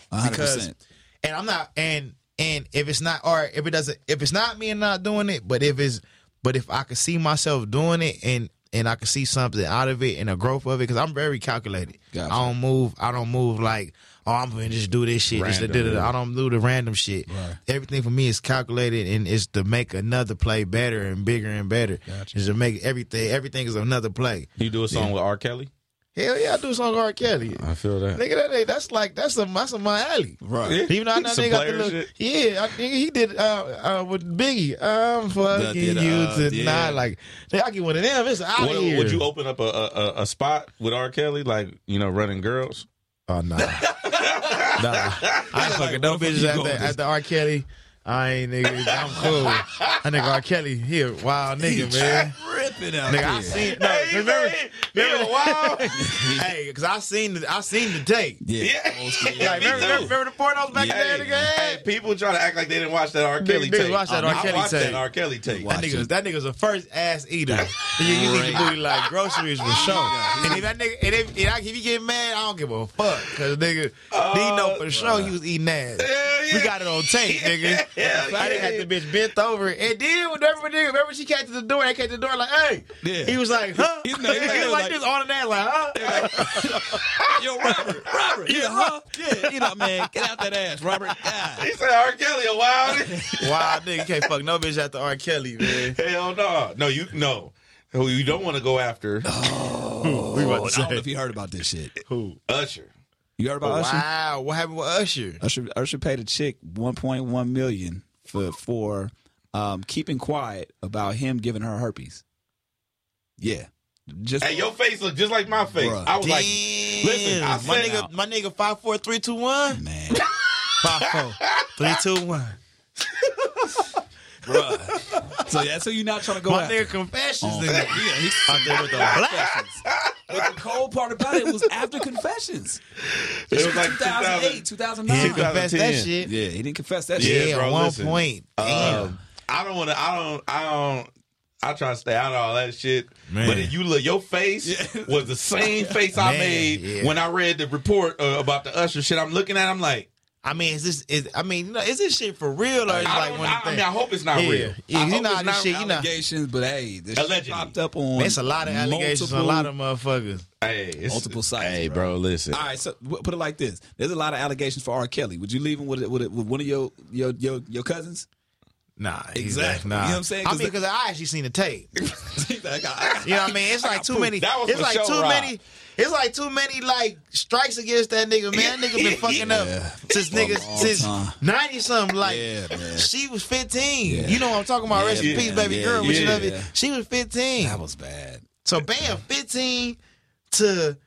one hundred percent. Because, and I'm not, and... And if it's not, or if it doesn't, if it's not me and not doing it, but if it's, but if I can see myself doing it and and I can see something out of it and a growth of it, because I'm very calculated. Gotcha. I don't move. I don't move like, oh, I'm gonna just do this shit. Just da, da, da, da. I don't do the random shit. Right. Everything for me is calculated and it's to make another play better and bigger and better. Gotcha. It's to make everything. Everything is another play. You do a song yeah. with R. Kelly. Hell yeah, I do song R. Kelly. I feel that. Nigga, that ain't, that's like, that's a, that's a my alley. Right. Yeah. Even though I know nigga got the look. Yeah, I, nigga, he did uh, uh, with Biggie. I'm fucking did, uh, you tonight. Yeah. Like, I get one of them. It's out of here. Would you open up a, a, a spot with R. Kelly? Like, you know, running girls? Oh, nah. Nah. I ain't fucking no bitches at the, at the R. Kelly. I ain't nigga, I'm cool. That nigga R. Kelly, he a wild nigga, he man. tripping out nigga, there. I seen, no, hey, remember, man, remember the wild? Hey, because I seen the, I seen the tape. Yeah. yeah. Like, remember, remember, remember the pornos back yeah. in the day? Hey, people trying to act like they didn't watch that R. Kelly tape. Watch that R. Kelly tape. I watched that R. Kelly tape. That nigga, that nigga's a first ass eater. You need to do like groceries with show. And if that nigga, and if, and I, if you get mad, I don't give a fuck. Because nigga, uh, Dino for sure he was eating ass. Yeah, yeah. We got it on tape, nigga. Yeah, yeah, I didn't yeah. have the bitch bent over. And then whenever nigga, remember she came to the door, I came to the door like, hey. Yeah. He was like, huh? He, he, he, he, he was like, like this on and that, like, huh? Yo, Robert, Robert, yeah, huh? Yeah, you know, man, get out that ass, Robert. God. He said R. Kelly a wild nigga. Wild nigga, can't fuck no bitch after R. Kelly, man. Hell no. No, you no. Who you don't want to go after. Oh, we about to say. I don't know if you heard about this shit. Who? Usher. You heard about wow. Usher? Wow, what happened with Usher? Usher? Usher paid a chick one point one million dollars for for um, keeping quiet about him giving her herpes. Yeah. Just hey, your face looked just like my face. Bruh. I was Damn. Like, listen, I my nigga, my nigga, five, four, three, two, one. Man, five, four, three, two, one. Bruh. So that's who you're not trying to go my after. My nigga confessions. Um, yeah, he's out there with the blacks. But the cold part about it was after confessions. It was like two thousand eight, two thousand nine. He didn't confess that shit. Yeah, he didn't confess that yeah, shit. Yeah, bro, one listen, point. Damn. Um, I don't want to, I don't, I don't, I try to stay out of all that shit. Man. But if you look, your face yeah. was the same face Man, I made yeah. when I read the report uh, about the Usher shit. I'm looking at it, I'm like, I mean, is this? Is, I mean, is this shit for real? Or is I, like one I, I mean, I hope it's not yeah. real. Yeah, you know this shit. You know, allegations, but hey, this shit popped up on. Man, it's a lot of allegations, multiple, a lot of motherfuckers. Hey, it's, multiple sites. Hey, bro. bro, listen. All right, so put it like this: there's a lot of allegations for R. Kelly. Would you leave him with with, with one of your your your, your cousins? Nah, exactly. Nah. You know what I'm saying? I mean, because I actually seen the tape. You know what I mean? It's like too many. That was it's like show, too Rob. many. It's like too many like strikes against that nigga. Man, that nigga been fucking yeah. up since niggas since ninety something. Like yeah, she was fifteen. Yeah. You know what I'm talking about? Yeah, Rest in yeah, peace, baby yeah, girl. Yeah, yeah. Love it. She was fifteen. That was bad. So bam, fifteen to.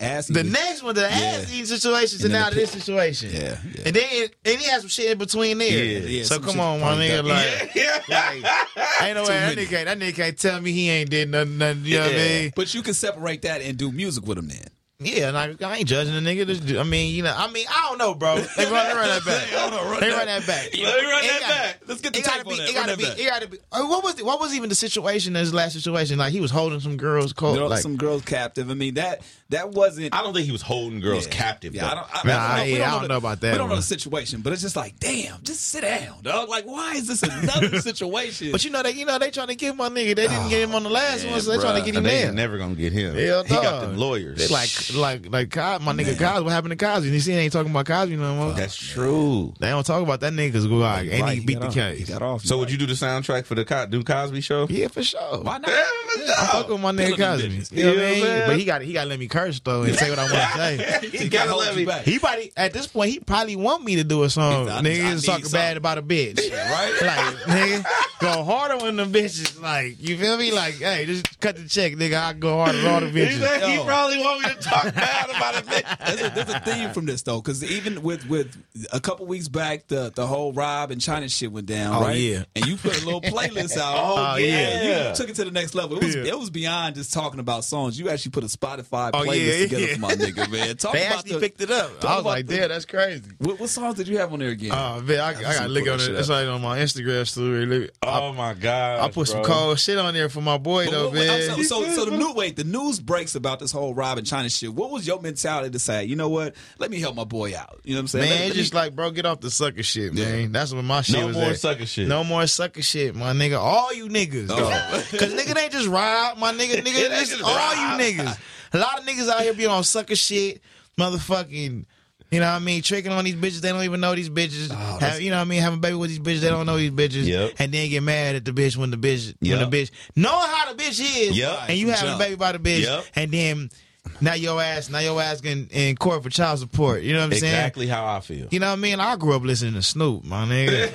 Ass the next one, the yeah. ass eating situations, and, and now the this situation. Yeah, yeah. And then and he has some shit in between there. Yeah, yeah, so come on, my nigga, like, yeah. like, ain't no way that nigga, that nigga can't tell me he ain't did nothing. nothing you yeah. know what I mean? But you can separate that and do music with him then. Yeah, like, I ain't judging the nigga. This, I mean, you know, I mean, I don't know, bro. They run, run that back. Hold on, run they that. run that back. Let me run it that gotta, back. Let's get the tape on that. It gotta be. It gotta be. What was? It, what was even the situation? His last situation, like he was holding some girls, cold, like, some girls captive. I mean, that that wasn't. I don't think he was holding girls yeah. captive. Yeah, I don't. I, nah, I don't, yeah, don't, I don't know, the, know about that. We don't know the situation, but it's just like, damn, just sit down, dog. Like, why is this another situation? But you know, they, you know, they trying to get my nigga. They didn't oh, get him on the last man, one, so they trying to get him there. Never gonna get him. He got them lawyers. Like. Like, like my man. Nigga Cosby, what happened to Cosby? You see, they ain't talking about Cosby no more. That's true. They don't talk about that nigga's go like, and right, he beat he the off. Case. He got off. So, right. would you do the soundtrack for the Co do Cosby show? Yeah, for sure. Why not? Yeah, yeah. I fuck with my nigga Cosby. You know what I mean? But he got he got to let me curse though and say what I want to say. he he got to let me. Back. He probably at this point he probably want me to do a song. I, niggas I talking something. Bad about a bitch, right? Like nigga, go harder on the bitches. Like you feel me? Like hey, just cut the check, nigga. I go harder on all the bitches. He probably want me to. Talk bad about it. There's a, there's a theme from this though, because even with with a couple weeks back, the the whole Rob and China shit went down, oh, right? Yeah. And you put a little playlist out. oh, oh yeah, yeah. You took it to the next level. It was yeah. it was beyond just talking about songs. You actually put a Spotify playlist oh, yeah, together yeah. for my nigga, man. Talk they about actually the, picked it up. I was like, damn, that's crazy. What, what songs did you have on there again? Oh man, I, I, I gotta look on it. It's like on my Instagram story. Oh I, my god, I put bro. some cold shit on there for my boy but, though, wait, man. I'm, so so, so the new wait, the news breaks about this whole Rob and China. Shit. What was your mentality to say, you know what, let me help my boy out? You know what I'm saying? Man, let, let just me... like, bro, get off the sucker shit, man. Yeah. That's what my shit no was No more at. sucker shit. No more sucker shit, my nigga. All you niggas. Oh. Because nigga ain't just Rob, my nigga. Nigga, just all Rob. You niggas. A lot of niggas out here be on sucker shit, motherfucking, you know what I mean, tricking on these bitches. They don't even know these bitches. Oh, have, you know what I mean, having a baby with these bitches. They don't know these bitches. Yep. And then get mad at the bitch when the bitch, yep. when the bitch, knowing how the bitch is, yep. and you having a baby by the bitch, yep. and then... Now your ass, now your ass getting in court for child support. You know what I'm exactly saying? Exactly how I feel. You know what I mean? I grew up listening to Snoop, my nigga.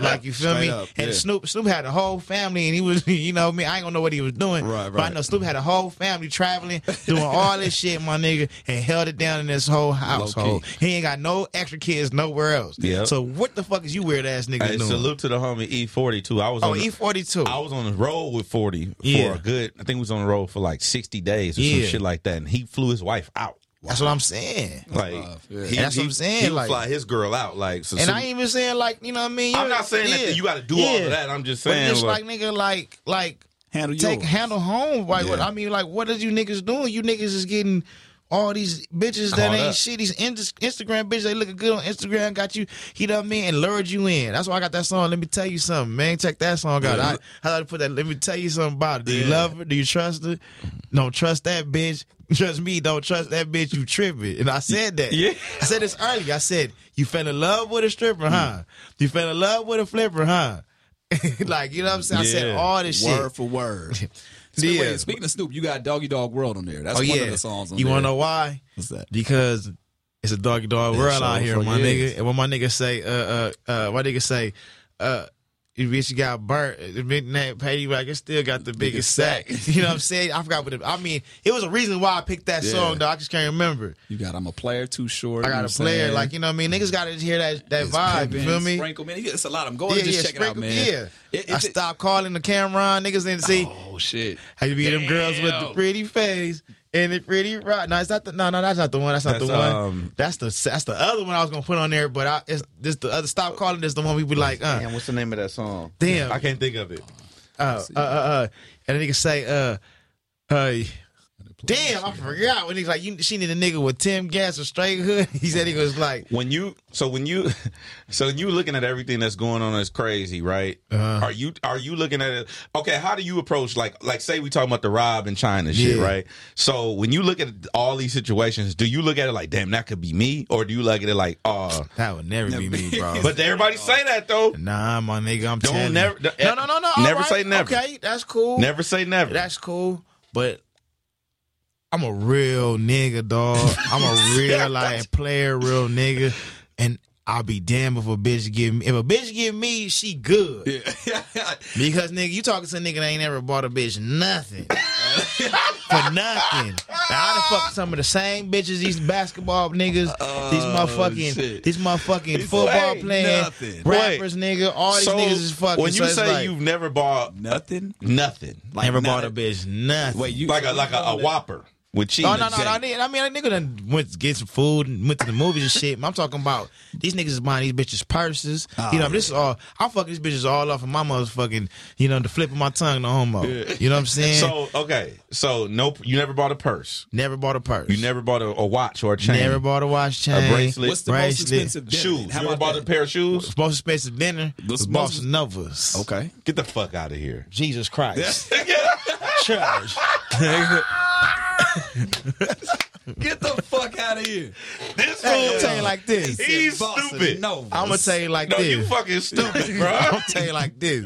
Like, you feel Straight me? Up, and yeah. Snoop, Snoop had a whole family, and he was, you know what I mean? I ain't gonna know what he was doing. Right, right. But I know Snoop had a whole family traveling, doing all this shit, my nigga, and held it down in this whole household. He ain't got no extra kids nowhere else. Yep. So what the fuck is you weird ass nigga hey, doing? Salute to the homie E forty too. I was oh on E forty-two. The, I was on the road with forty for yeah. a good. I think we was on the road for like sixty days or yeah. some shit like that, and he flew his wife out. Wow. That's what I'm saying. Like, yeah. he, that's he, what I'm saying. He like, fly his girl out. Like, so, and so, I ain't even saying like, you know what I mean. You're, I'm not saying yeah. that you got to do yeah. all of that. I'm just saying, but just like, like nigga, like like handle take yours. handle home. Like, yeah. what, I mean, like, what are you niggas doing? You niggas is getting all these bitches that all ain't up. shit. These Instagram bitches, they looking good on Instagram. Got you, you know what I mean, and lured you in. That's why I got that song. Let me tell you something, man. Check that song out. Yeah. I, I like to put that. Let me tell you something about it. Do yeah. you love her? Do you trust her? Don't trust that bitch. Trust me, don't trust that bitch, you tripping. And I said that. Yeah. I said this earlier. I said, you fell in love with a stripper, huh? You fell in love with a flipper, huh? Like, you know what I'm saying? Yeah. I said all this word shit. Word for word. Speaking, yeah. wait, speaking of Snoop, you got Doggy Dog World on there. That's oh, one yeah. of the songs on you there. You want to know why? What's that? Because it's a Doggy Dog World so, out here, so my yeah. nigga. And when my nigga say, uh, uh, uh, my nigga say, uh, you bitch got burnt. The midnight Patty Rack still got the biggest, biggest sack. You know what I'm saying? I forgot what it, I mean, it was a reason why I picked that yeah. song, though. I just can't remember. You got I'm a player too short. I got a player. Saying? Like, you know what I mean? Niggas got to hear that, that vibe. Pimping, you feel me? Sprinkle, man. It's a lot of them. Go ahead yeah, and just yeah, check sprinkle, it out, man. Yeah. It, it, I stopped calling the camera on. Niggas didn't see. Oh, shit. How you be Damn. them girls with the pretty face. And it pretty right. No, it's not the, no, no, that's not the one. That's not that's, the one. Um, that's the that's the other one I was gonna put on there. But I, it's this the other. Stop calling this the one we be like. Uh, damn, what's the name of that song? Damn, I can't think of it. Uh, uh, uh, uh and the nigga say, uh, uh, damn, I forgot. When he's like, you, she need a nigga with Tim Gas or Straight Hood. He said he was like, when you, so when you, so you looking at everything that's going on, that's crazy, right? Uh, are you are you looking at it? Okay, how do you approach like like say we talking about the Rob and China shit, yeah. right? So when you look at all these situations, do you look at it like, damn, that could be me, or do you look at it like, oh, that would never, never be me, bro? But everybody say that though. Nah, my nigga, I'm don't telling never. You. No, no, no, no. Never right. say never. Okay, that's cool. Never say never. That's cool, but. I'm a real nigga, dog. I'm a real like player, real nigga, and I'll be damned if a bitch give me. If a bitch give me, she good. Yeah. Because nigga, you talking to a nigga that ain't ever bought a bitch nothing for nothing. Now, I done fucked some of the same bitches, these basketball niggas, oh, these motherfucking, shit. these motherfucking it's football playing nothing. rappers, Wait. nigga. All these so niggas is fucking. When you so say like, you've never bought nothing, nothing, like never nothing. bought a bitch nothing. Wait, you like a like a, a whopper. With cheese. Oh, no, no, no, I mean, a nigga done went to get some food and went to the movies and shit. I'm talking about these niggas is buying these bitches' purses. Oh, you know, yeah. this is all, I'm fucking these bitches all off of my motherfucking, you know, the flip of my tongue, no homo. Yeah. You know what I'm saying? So, okay. So, nope, you never bought a purse. Never bought a purse. You never bought a, a watch or a chain. Never bought a watch, chain. A bracelet. What's the bracelet? most expensive dinner? Shoes. How you ever bought that? a pair of shoes? Most expensive dinner was Bossa Novas. Okay. Get the fuck out of here. Jesus Christ. Church. Get the fuck out of here. This hey, fool. I'm tell you like this. He's stupid. No, I'm gonna tell you like no, this. No, you fucking stupid, bro. I'm gonna tell you like this.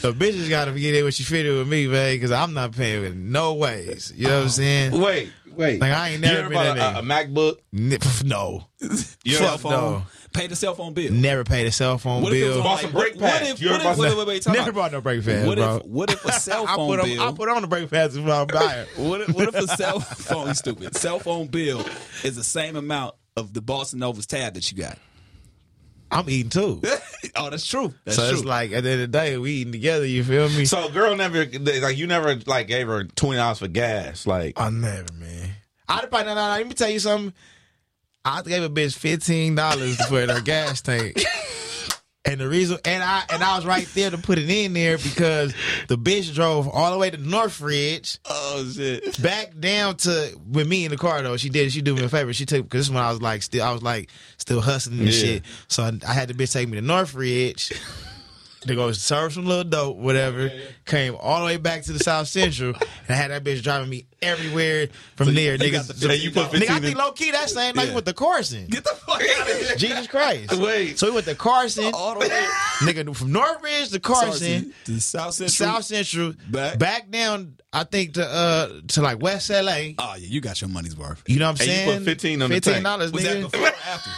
The bitches gotta get in when she fit it with me, man, because I'm not paying with no ways. You know what I'm saying? Wait, wait. Like I ain't never you been about that a, a MacBook. No. Your cell phone. No. Pay the cell phone bill. Never pay the cell phone what bill. If it was bought like, some brake pads. What if, what if, wait, wait, wait, Never about. bought no brake pads, what bro. If, what if a cell phone I put bill? On, I put on the brake pads when I buy it. What if, what if a cell phone? Stupid. Cell phone bill is the same amount of the Bossa Nova's tab that you got. I'm eating too. Oh, that's true. That's so true. It's like at the end of the day, we eating together. You feel me? So, girl, never like you never like gave her twenty dollars for gas. Like I never, man. I probably no, no, no. Let me tell you something. I gave a bitch fifteen dollars for her gas tank, and the reason and I and I was right there to put it in there because the bitch drove all the way to Northridge. Oh shit! Back down to with me in the car though. She did. She do me a favor. She took because this is when I was like still I was like still hustling and yeah. shit. So I, I had the bitch take me to Northridge. to go serve some little dope, whatever. Yeah, yeah, yeah. Came all the way back to the South Central, and I had that bitch driving me everywhere from so there. Niggas, the you put nigga, I think low key that same night yeah. with the Carson. Get the fuck out of here! Jesus Christ! Wait. So we went to Carson, all the way. Nigga, from Northridge to Carson, to South Central, South Central, back, back down. I think to uh to like West L A. Oh yeah, you got your money's worth. You know what I'm and saying? You put fifteen on fifteen dollars. Was nigga. That before or after?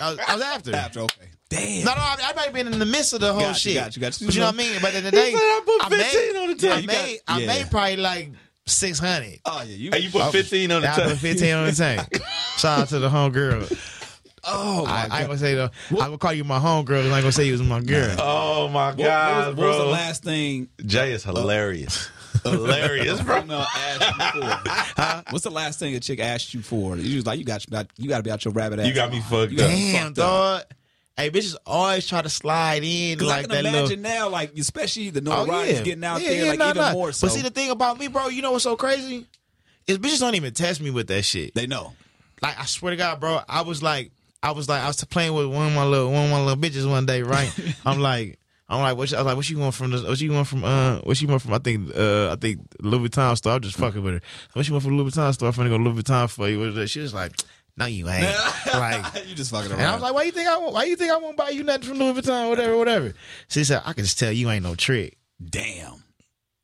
I, was, I was after. After, okay. Damn. No, no, I, I might have been in the midst of the whole got you, shit. Got you, got you. But you know what I mean? But at the end of the day, I put fifteen made, on the table. I, made, got, I yeah. made probably like six hundred. Oh yeah, you, hey, you put oh, fifteen on the table. I put fifteen on the table. Shout out to the homegirl. Oh my I, God. I ain't gonna say though. What? I gonna call you my homegirl. I ain't gonna say you was my girl. Oh my God, what, what was, bro. What was the last thing? Jay is hilarious. Hilarious, bro. No, asked you for. Huh? What's the last thing a chick asked you for? You was like, you got, you got to be out your rabbit ass. You got me fucked you up. Damn, dog. Hey, bitches always try to slide in like that. I can that imagine little... now, like especially the notoriety oh, yeah. getting out yeah, there, yeah, like nah, even nah. more. So. But see, the thing about me, bro, you know what's so crazy? Is bitches don't even test me with that shit. They know. Like I swear to God, bro, I was like, I was like, I was playing with one of my little, one of my little bitches one day, right? I'm like. I'm like, what? You, I was like, what you want from this? What you want from? Uh, what you want from? I think, uh, I think Louis Vuitton store. I'm just fucking with her. What you want from Louis Vuitton store? I'm finna go Louis Vuitton for you. She was like, no, you ain't. Like, you just fucking around. And I was like, why you think I? Won't, why you think I won't buy you nothing from Louis Vuitton? Whatever, whatever. She said, I can just tell you ain't no trick. Damn.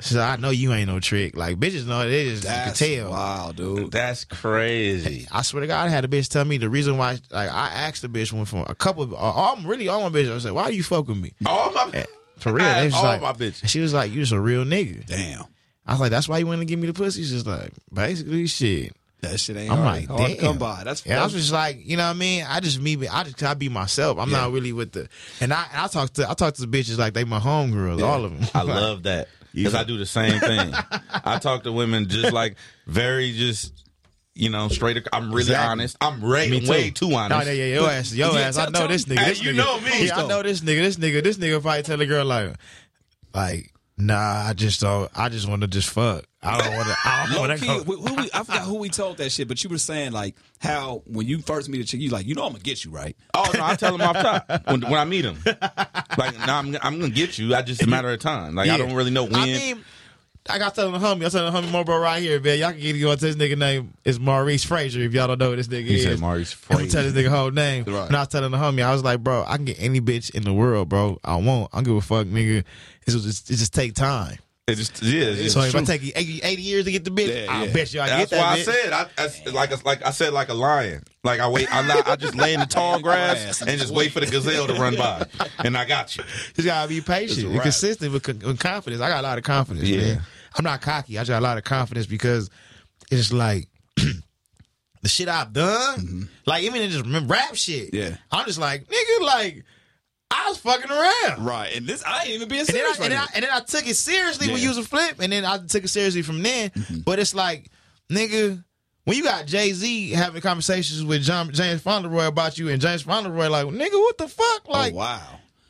She said, I know you ain't no trick. Like bitches know they just that's you can tell. Wow, dude, that's crazy. I swear to God, I had a bitch tell me the reason why. Like I asked the bitch one for a couple. Of, uh, I'm really all my bitches. I said, why are you fucking me? All my and, for real. They was all like, my bitches. She was like, you just a real nigga. Damn. I was like, that's why you wanted to give me the pussy. She's just like, basically, shit. That shit ain't I'm hard. Like, hard damn. To come by. That's yeah, I was just like, you know what I mean? I just me, I just I be myself. I'm yeah. not really with the and I and I talk to I talk to the bitches like they my homegirls, yeah. all of them. I like, love that. Because I do the same thing. I talk to women just like very just, you know, straight. Ac I'm really exactly. honest. I'm way too. way too honest. No, yeah, yeah, your ass, your ass. I know this nigga. This nigga. You know me. Yeah, I know this nigga. This nigga. This nigga probably tell a girl like, like, nah, I just don't. I just want to just fuck. I don't want to. I don't want to go. Who, who we, I forgot who we told that shit, but you were saying like how when you first meet a chick, you like, you know, I'm gonna get you, right? Oh no, I tell him off top when, when I meet him. Like, no, nah, I'm I'm gonna get you. I just a matter of time. Like yeah. I don't really know when. I mean, I got telling the homie. I telling the homie more bro right here, man. Y'all can get you on to this nigga name is Maurice Frazier. If y'all don't know who this nigga he is, said Maurice Frazier. I'm telling this nigga whole name. Right. And I was telling the homie, I was like, bro, I can get any bitch in the world, bro. I won't. I don't give a fuck, nigga. It's just it just take time. It just yeah. It's so if true. I take eighty, eighty years to get the bitch, yeah, I yeah. bet you I that's get that. That's why I said I, I like like I said like a lion. Like I wait, I not, I just lay in the tall grass and just wait for the gazelle to run by, and I got you. You gotta be patient, and consistent with, with confidence. I got a lot of confidence. Yeah, man. I'm not cocky. I just got a lot of confidence because it's like the shit I've done. Mm-hmm. Like even in just rap shit. Yeah, I'm just like nigga like. I was fucking around. Right. And this I ain't even being serious. And then I, right and then I, and then I took it seriously yeah. with Use a Flip. And then I took it seriously from then. Mm-hmm. But it's like, nigga, when you got Jay-Z having conversations with John, James Fauntleroy about you and James Fauntleroy like, nigga, what the fuck? Like, oh, wow.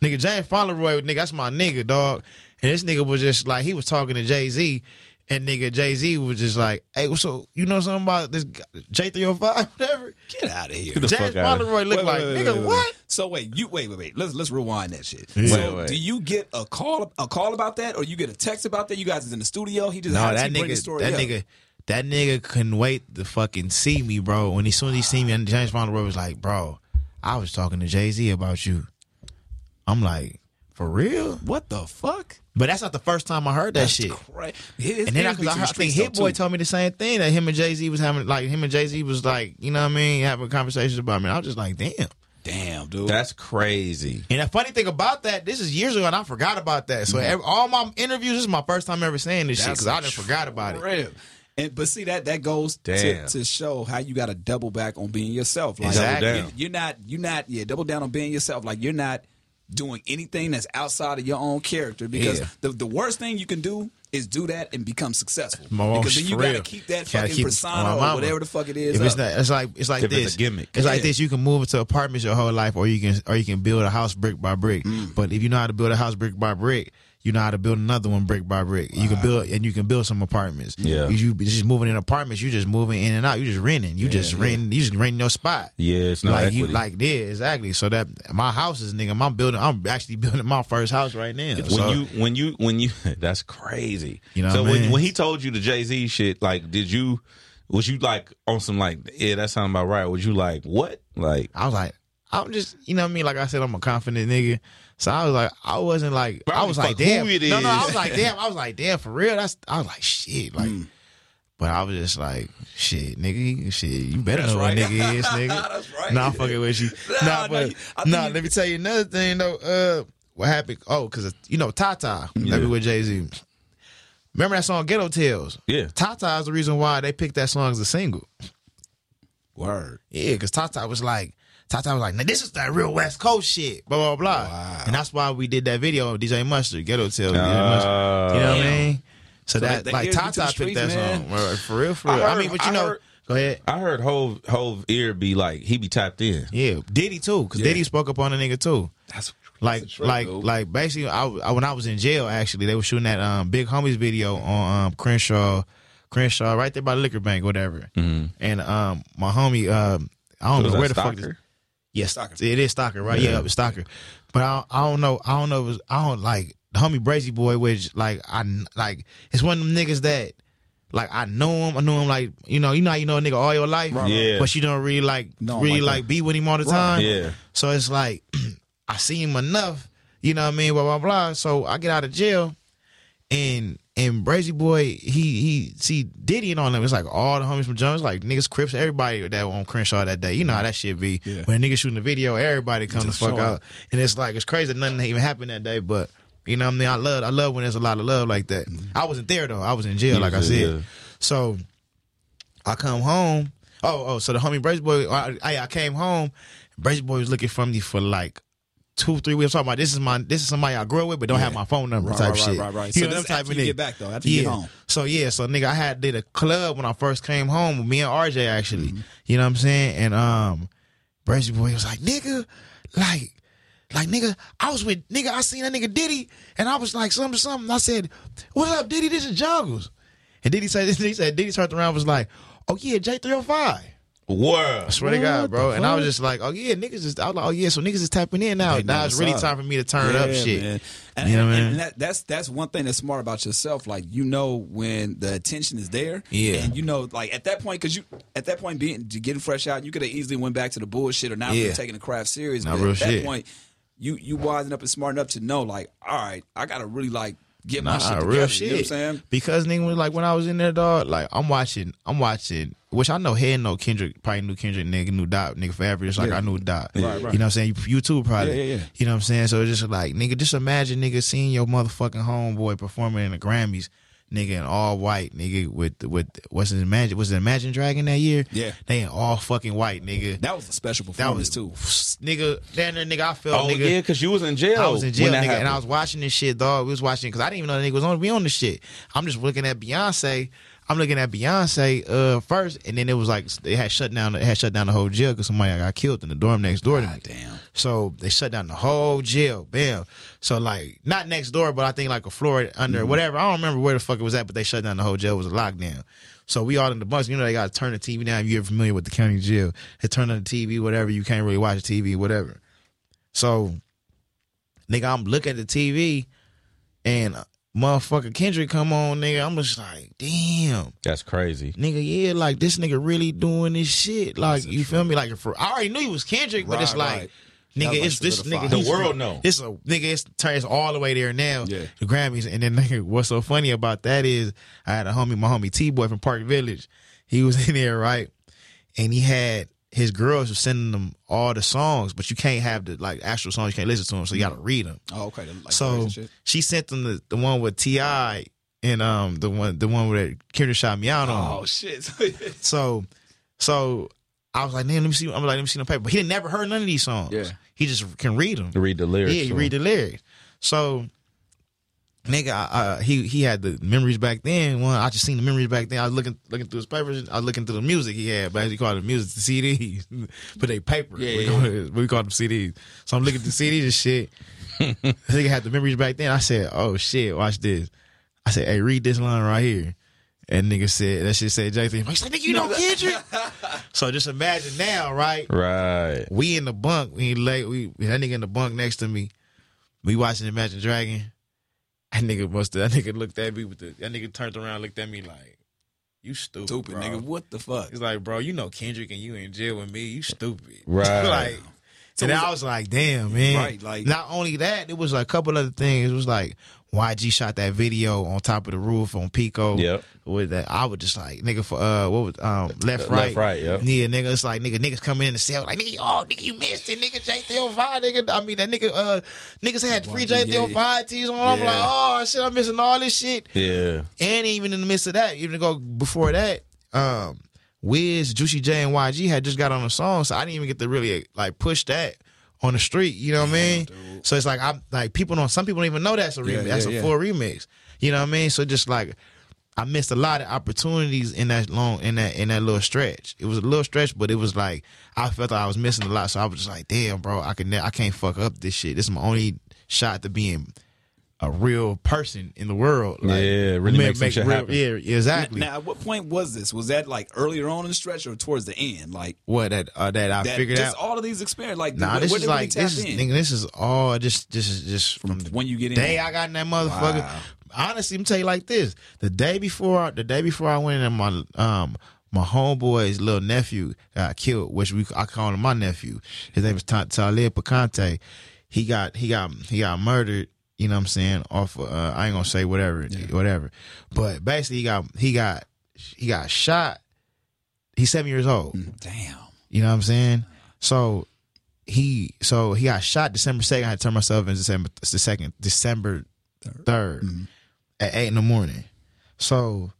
Nigga, James Fauntleroy, nigga, that's my nigga, dog. And this nigga was just like, he was talking to Jay-Z. And nigga, Jay-Z was just like, hey, so you know something about this Jay three oh five, whatever? Get out of here. James Fauntleroy looked like, wait, wait, nigga, wait, wait, what? So wait, you wait, wait, wait. Let's let's rewind that shit. Yeah. So wait, wait. do you get a call a call about that or you get a text about that? You guys is in the studio. He just no, how that he nigga, bring the story that up? nigga, that nigga couldn't wait to fucking see me, bro. When he soon as he seen me, and James Fauntleroy was like, bro, I was talking to Jay-Z about you. I'm like, for real? What the fuck? But that's not the first time I heard that that's shit. Crazy. His and then I, I, I think Hit Boy too. told me the same thing that him and Jay Z was having, like him and Jay Z was like, you know what I mean, having conversations about me. I was just like, damn, damn, dude, that's crazy. And the funny thing about that, this is years ago, and I forgot about that. So mm-hmm. every, all my interviews, this is my first time ever saying this that's shit because I just forgot about it. And but see that that goes to, to show how you got to double back on being yourself. Like exactly. you're not, you're not, yeah, double down on being yourself. Like you're not. Doing anything that's outside of your own character because yeah. the, the worst thing you can do is do that and become successful Most because then you gotta real. keep that fucking keep persona or whatever the fuck it is. It's, not, it's like it's like if this it's a gimmick. It's yeah. like this. You can move into apartments your whole life, or you can or you can build a house brick by brick. Mm. But if you know how to build a house brick by brick, you know how to build another one brick by brick. Wow. You can build, and you can build some apartments. Yeah, you, you just moving in apartments. You just moving in and out. You just renting. You yeah, just yeah. renting. You just renting your spot. Yeah, it's not like equity. You like yeah, exactly. So that my house is nigga. I'm building. I'm actually building my first house right now. When so, you when you when you that's crazy. You know. So when when he told you the Jay-Z shit, like, did you was you like on some like yeah that sounds about right? Was you like what like? I was like. I'm just, you know what I mean? Like I said, I'm a confident nigga. So I was like, I wasn't like, I was like, damn. No, no, I was like, damn. I was like, damn, for real? That's, I was like, shit. Like, mm. But I was just like, shit, nigga, shit, you better That's know right. what nigga is, nigga. That's right. Nah, I'm fucking with you. Nah, nah but, nah, let me tell you another thing, though. Uh, what happened? Oh, because, you know, Tata, yeah. Like with Jay-Z. Remember that song, Ghetto Tales? Yeah. Tata is the reason why they picked that song as a single. Word. Yeah, because Tata was like, Tata was like, now this is that real West Coast shit, blah, blah, blah. Wow. And that's why we did that video of D J Mustard, Ghetto Tales, uh, D J Mustard. You know what I mean? So, so that, that, like, Tata picked that man. song. For real, for real. I, heard, I mean, but you I know, heard, go ahead. I heard Hove, Hove ear be like, he be tapped in. Yeah, Diddy too, because yeah. Diddy spoke up on a nigga too. That's Like, that's like, dope. like, basically, I, I, when I was in jail, actually, they were shooting that um, Big Homies video on um, Crenshaw, Crenshaw, right there by the liquor bank, whatever. Mm-hmm. And um, my homie, um, I don't so know where the fuck this. Yes, Stalker. It is Stalker, right? Yeah, yeah it's Stalker. But I, I don't know. I don't know. If it was, I don't like the homie Brazy Boy, which like I like. It's one of them niggas that like I know him. I know him like you know. You know how you know a nigga all your life, right, yeah. But you don't really like no, really like, like be with him all the time. Right. Yeah. So it's like I see him enough. You know what I mean? Blah blah blah. So I get out of jail, and and Brazy Boy he he see Diddy and all them. It's like all the homies from Jones, like niggas, Crips, everybody that on Crenshaw that day. You know how that shit be. Yeah. When niggas shooting the video, everybody come the fuck out. And it's like it's crazy that nothing even happened that day. But you know what I mean? I love I love when there's a lot of love like that. Mm-hmm. I wasn't there though. I was in jail, like yeah, I said. Yeah. So I come home. Oh oh, so the homie Brazy Boy, I I, I came home. Brazy Boy was looking for me for like. Two, three weeks. I'm talking about this is my this is somebody I grew up with, but don't yeah. have my phone number right, type right, shit. Right, right, right. You so know them type after of you nigga. Get back though. After you yeah. get home. So yeah, so nigga, I had did a club when I first came home with me and R J actually. Mm-hmm. You know what I'm saying? And um, Brazy Boy was like, nigga, like, like nigga, I was with nigga. I seen that nigga Diddy, and I was like something, something. I said, "What's up, Diddy? This is Jungles." And Diddy said, "He said Diddy turned around and was like, oh yeah, Jay three oh five." Word. I swear what to God, bro. And I was just like, oh, yeah, niggas is, I was like, oh, yeah, so niggas is tapping in now. Hey, now it's really up. time for me to turn yeah, up shit. Man. And, you know what I mean? And that, that's, that's one thing that's smart about yourself. Like, you know when the attention is there. Yeah. And you know, like, at that point, because you, at that point, being getting fresh out, you could have easily went back to the bullshit or not yeah. really taking the craft serious. Not but real at shit. that point, you, you wising up and smart enough to know, like, all right, I got to really, like, get my nah, shit together. Real shit. You know what I'm saying? Because nigga, like when I was in there, dog, like I'm watching, I'm watching. Which I know, head know Kendrick, probably knew Kendrick, nigga, knew Dot, nigga forever. Just like yeah. I knew Dot. Right, right. You know what I'm saying? You too, probably. Yeah, yeah, yeah. You know what I'm saying? So it's just like, nigga, just imagine, nigga, seeing your motherfucking homeboy performing in the Grammys, nigga, in all white, nigga, with with what's his Imagine was it Imagine Dragon that year? Yeah, they in all fucking white, nigga. That was a special performance that was, too, nigga. Damn there, nigga, I felt. Oh nigga, yeah, because you was in jail. I was in jail, nigga, happened. And I was watching this shit, dog. We was watching because I didn't even know the nigga was on. We on this shit. I'm just looking at Beyonce. I'm looking at Beyonce uh, first, and then it was like they had shut down. It had shut down the whole jail because somebody got killed in the dorm next door to me. Damn. So they shut down the whole jail. Bam. So like not next door, but I think like a floor under mm-hmm. whatever. I don't remember where the fuck it was at, but they shut down the whole jail. It was a lockdown. So we all in the bunch. You know they got to turn the T V down. If you're familiar with the county jail, they turn on the T V, whatever. You can't really watch the T V, whatever. So nigga, I'm looking at the T V and. Motherfucker Kendrick come on, nigga. I'm just like, damn. That's crazy. Nigga, yeah, like this nigga really doing this shit. Like, you feel me? Like, for, I already knew he was Kendrick, right, but it's like, right. nigga, like it's this nigga. The world know. It's a nigga, it's turns all the way there now. Yeah. The Grammys. And then nigga, what's so funny about that is I had a homie, my homie T Boy from Park Village. He was in there, right? And he had his girls were sending them all the songs, but you can't have the like actual songs. You can't listen to them, so you gotta read them. Oh, okay. Like, so she sent them the, the one with T I and um the one the one where Kendrick shot me out on. Oh shit! so, so I was like, man, let me see. I'm like, let me see the paper. But he never heard none of these songs. Yeah. He just can read them. Read the lyrics. Yeah, you read the lyrics. So. Nigga, I, I, he he had the memories back then. One, I just seen the memories back then. I was looking looking through his papers. I was looking through the music he had, but he called it music, the C Ds, but they paper. Yeah, we, yeah. Call it, we call them C Ds. So I'm looking at the C Ds and shit, I think I had the memories back then. I said, oh, shit, watch this. I said, hey, read this line right here. And nigga said, that shit said Jay three oh five. He's like, nigga, you know Kendrick? So just imagine now, right? Right. We in the bunk. We, lay, we That nigga in the bunk next to me. We watching Imagine Dragon. That nigga must have, that nigga looked at me with the, that nigga turned around and looked at me like, you stupid, Stupid, bro. Nigga. What the fuck? He's like, bro, you know Kendrick and you in jail with me. You stupid. Right. Like, so and was I was like, damn, man. Right, like, not only that, it was like a couple other things. It was like Y G shot that video on top of the roof on Pico. Yep. With that, I was just like, nigga, for uh, what was um left, right, left, right, yep. Yeah, nigga, it's like nigga, niggas come in the cell like nigga, oh nigga, you missed it, nigga, Jay three oh five, nigga. I mean that nigga, uh, niggas had free Jay three oh five tees on. I'm yeah. like, oh shit, I'm missing all this shit. Yeah. And even in the midst of that, even go before that, um. Wiz, Juicy J, and Y G had just got on a song, so I didn't even get to really like push that on the street. You know what I mean? Dude. So it's like I'm like people don't. Some people don't even know that's a remix. Yeah, yeah, that's a yeah. full remix. You know what I mean? So just like I missed a lot of opportunities in that long in that in that little stretch. It was a little stretch, but it was like I felt like I was missing a lot. So I was just like, damn, bro, I can I can't fuck up this shit. This is my only shot to being a real person in the world. Like, yeah, really make, make shit real, happen. Yeah, exactly. Now, now, at what point was this? Was that like earlier on in the stretch or towards the end? Like what that uh, that I that, figured just out. Just all of these experiences. Like nah, this is like this is, nigga, this is all just this is just from the when you get in day I got in that motherfucker. Wow. Honestly, let me tell you like this: the day before, the day before I went in, my um my homeboy's little nephew got killed, which we I call him my nephew. His name is Tyler Picante. He got he got he got murdered. You know what I'm saying? Off, of, uh, I ain't gonna say whatever, yeah. whatever. But basically, he got he got he got shot. He's seven years old. Damn. You know what I'm saying? So he so he got shot December second. I had to turn myself in December the second, December third mm-hmm. at eight in the morning. So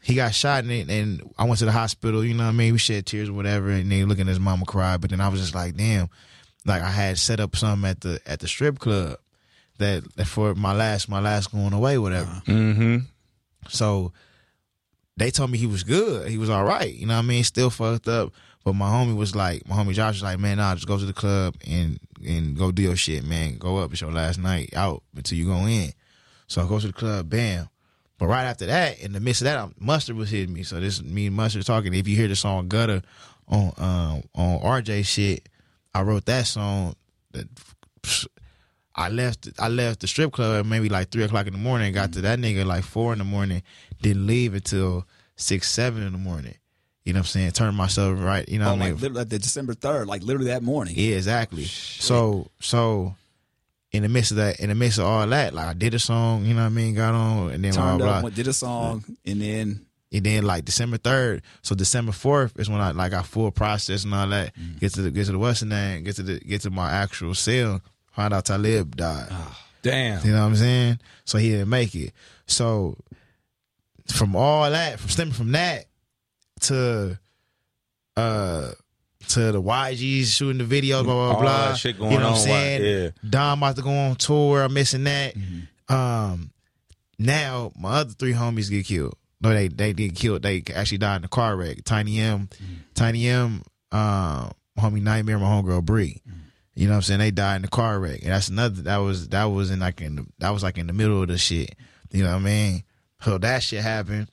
he got shot and, and I went to the hospital. You know what I mean? We shed tears or whatever, and then looking at his mama cry. But then I was just like, damn. Like I had set up something at the at the strip club. That for my last, my last going away, whatever. Mm-hmm. So they told me he was good. He was all right. You know what I mean? Still fucked up. But my homie was like, my homie Josh was like, man, nah, just go to the club and and go do your shit, man. Go up. It's your last night out until you go in. So I go to the club, bam. But right after that, in the midst of that, I'm, Mustard was hitting me. So this is me and Mustard talking. If you hear the song Gutter on um, on R J shit, I wrote that song that... Psh, I left I left the strip club at maybe like three o'clock in the morning, got to that nigga like four in the morning, didn't leave until six, seven in the morning. You know what I'm saying? Turned myself right, you know oh, what I mean? Like, like the December third, like literally that morning. Yeah, exactly. Shit. So so in the midst of that, in the midst of all that, like I did a song, you know what I mean, got on and then Turned blah, blah, blah. Up, did a song and then... And then like December third, so December fourth is when I like I full process and all that, mm. get to the get to the Western end, get to the get to my actual cell. Find out Talib died. Oh, damn. You know what I'm saying? So he didn't make it. So from all that, from stemming from that to uh to the Y Gs shooting the video, blah, blah, all blah. That shit going you know on, what I'm saying? Like, yeah. Dom about to go on tour. I'm missing that. Mm-hmm. Um, now my other three homies get killed. No, they they didn't kill. They actually died in a car wreck. Tiny M, mm-hmm. Tiny M, uh, homie Nightmare, my homegirl Bree. Mm-hmm. You know what I'm saying? They died in the car wreck. And that's another that was that was in like in the, that was like in the middle of the shit. You know what I mean? So that shit happened.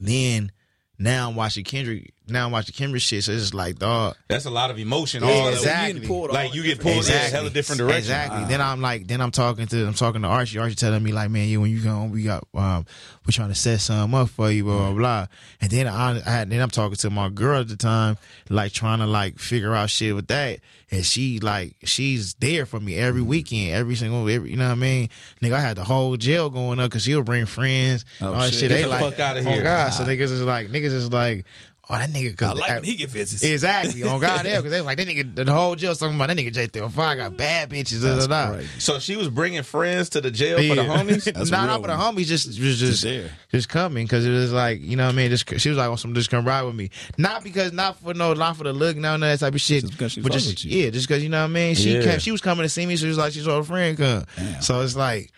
Then now I'm watching Kendrick now I'm watching Kendrick shit. So it's just like dog. That's a lot of emotion. Yeah, all exactly. Of, all like you get pulled exactly. in a hella different direction. Exactly. Uh-huh. Then I'm like then I'm talking to I'm talking to Archie. Archie telling me like, man, you when you come we got um we're trying to set something up for you, blah blah blah. And then I, I then I'm talking to my girl at the time, like trying to like figure out shit with that. And she like she's there for me every weekend, every single every, you know what I mean? Nigga, I had the whole jail going up because she'll bring friends. Oh, all that shit. shit. They the like fuck out of oh here. God. Nah. So niggas is like niggas is like, oh that nigga cause I like when he get visits. Exactly. On God hell, because they was like that nigga the whole jail talking about that nigga Jay three oh five got bad bitches. Blah, blah, blah. So she was bringing friends to the jail yeah. for the homies? Nah, not for the homies, just just just, just, just coming because it was like, you know what I mean? Just she was like on some just come ride with me. Not because not for no not for the look, no, no, that type of shit. Just because she but just, you. Yeah, just because you know what I mean? She yeah. kept she was coming to see me, so she was like she saw a friend come. Damn. So it's like,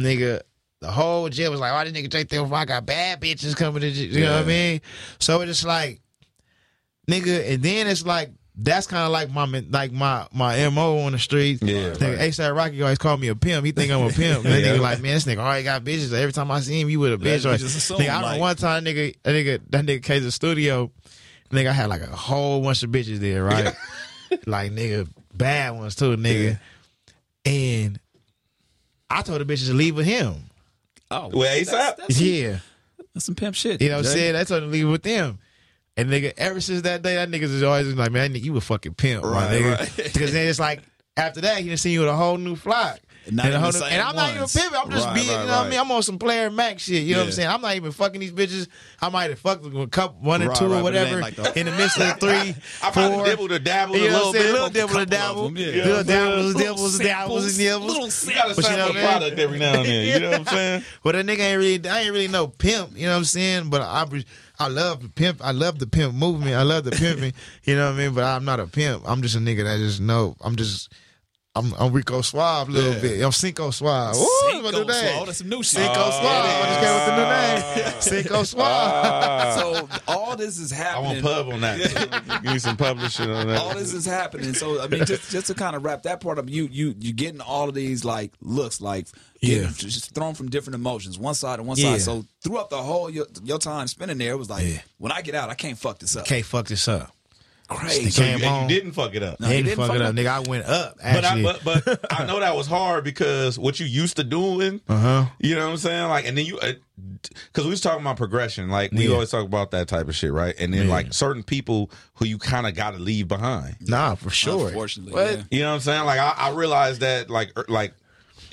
nigga. The whole jail was like, oh, this nigga Jay three oh five, I got bad bitches coming to jail. You yeah. know what I mean? So it's just like, nigga, and then it's like, that's kind of like my like my my M O on the streets. Yeah, right. A$AP Rocky always called me a pimp. He think I'm a pimp. That yeah. nigga like, man, this nigga already got bitches. Every time I see him, you with a bitch. Like, nigga, I like. One time, nigga, that nigga, that nigga came to the studio. Nigga, I had like a whole bunch of bitches there, right? Like, nigga, bad ones too, nigga. Yeah. And I told the bitches to leave with him. Oh, well, he's that's, that's yeah, some, that's some pimp shit. You know what I'm saying? I told them to leave with them. And nigga, ever since that day, that niggas is always like, man, you a fucking pimp, right, my nigga. Right. Because then it's like, after that, he done seen you with a whole new flock. Not and, a whole new, and I'm ones. Not even a pimp. I'm just right, being, right, you know right. what I mean? I'm on some Player Mac shit, you know yeah. what I'm saying? I'm not even fucking these bitches. I might have fucked with a couple, one or right, two right, or whatever, like the in the midst of three, I, I, I four. I dibble to dabble you know a little bit. Little dibble to dabble. Yeah. Little dabbles, dibbles, dabbles, dabbles. Little samples. You got to sample product every now and then, you know what I'm saying? But that nigga ain't really, I ain't really no pimp, you know what I'm saying? But I... I love the pimp. I love the pimp movement. I love the pimping. You know what I mean? But I'm not a pimp. I'm just a nigga that just know. I'm just, I'm, I'm Rico Suave a little yeah. bit. I'm Cinco Suave. Ooh, Cinco Suave. That's some new shit. Cinco uh, Suave. I just came with the new name. Cinco Suave. Uh, so all this is happening. I want pub on that. Give me some publishing on that. All this is happening. So I mean, just just to kind of wrap that part up, you you you getting all of these like looks like. Yeah, just thrown from different emotions, one side and one yeah. side. So throughout the whole your, your time spending there, it was like, yeah. when I get out, I can't fuck this up. Can't fuck this up. Crazy. So you, you didn't fuck it up. No, didn't, didn't fuck, fuck it up, nigga. I went up. Actually. But I, but, but I know that was hard because what you used to doing, uh-huh. you know what I'm saying? Like, and then you, because uh, we was talking about progression. Like we yeah. always talk about that type of shit, right? And then yeah. like certain people who you kind of got to leave behind. Nah, for sure. Unfortunately, yeah. you know what I'm saying? Like I, I realized that, like, like.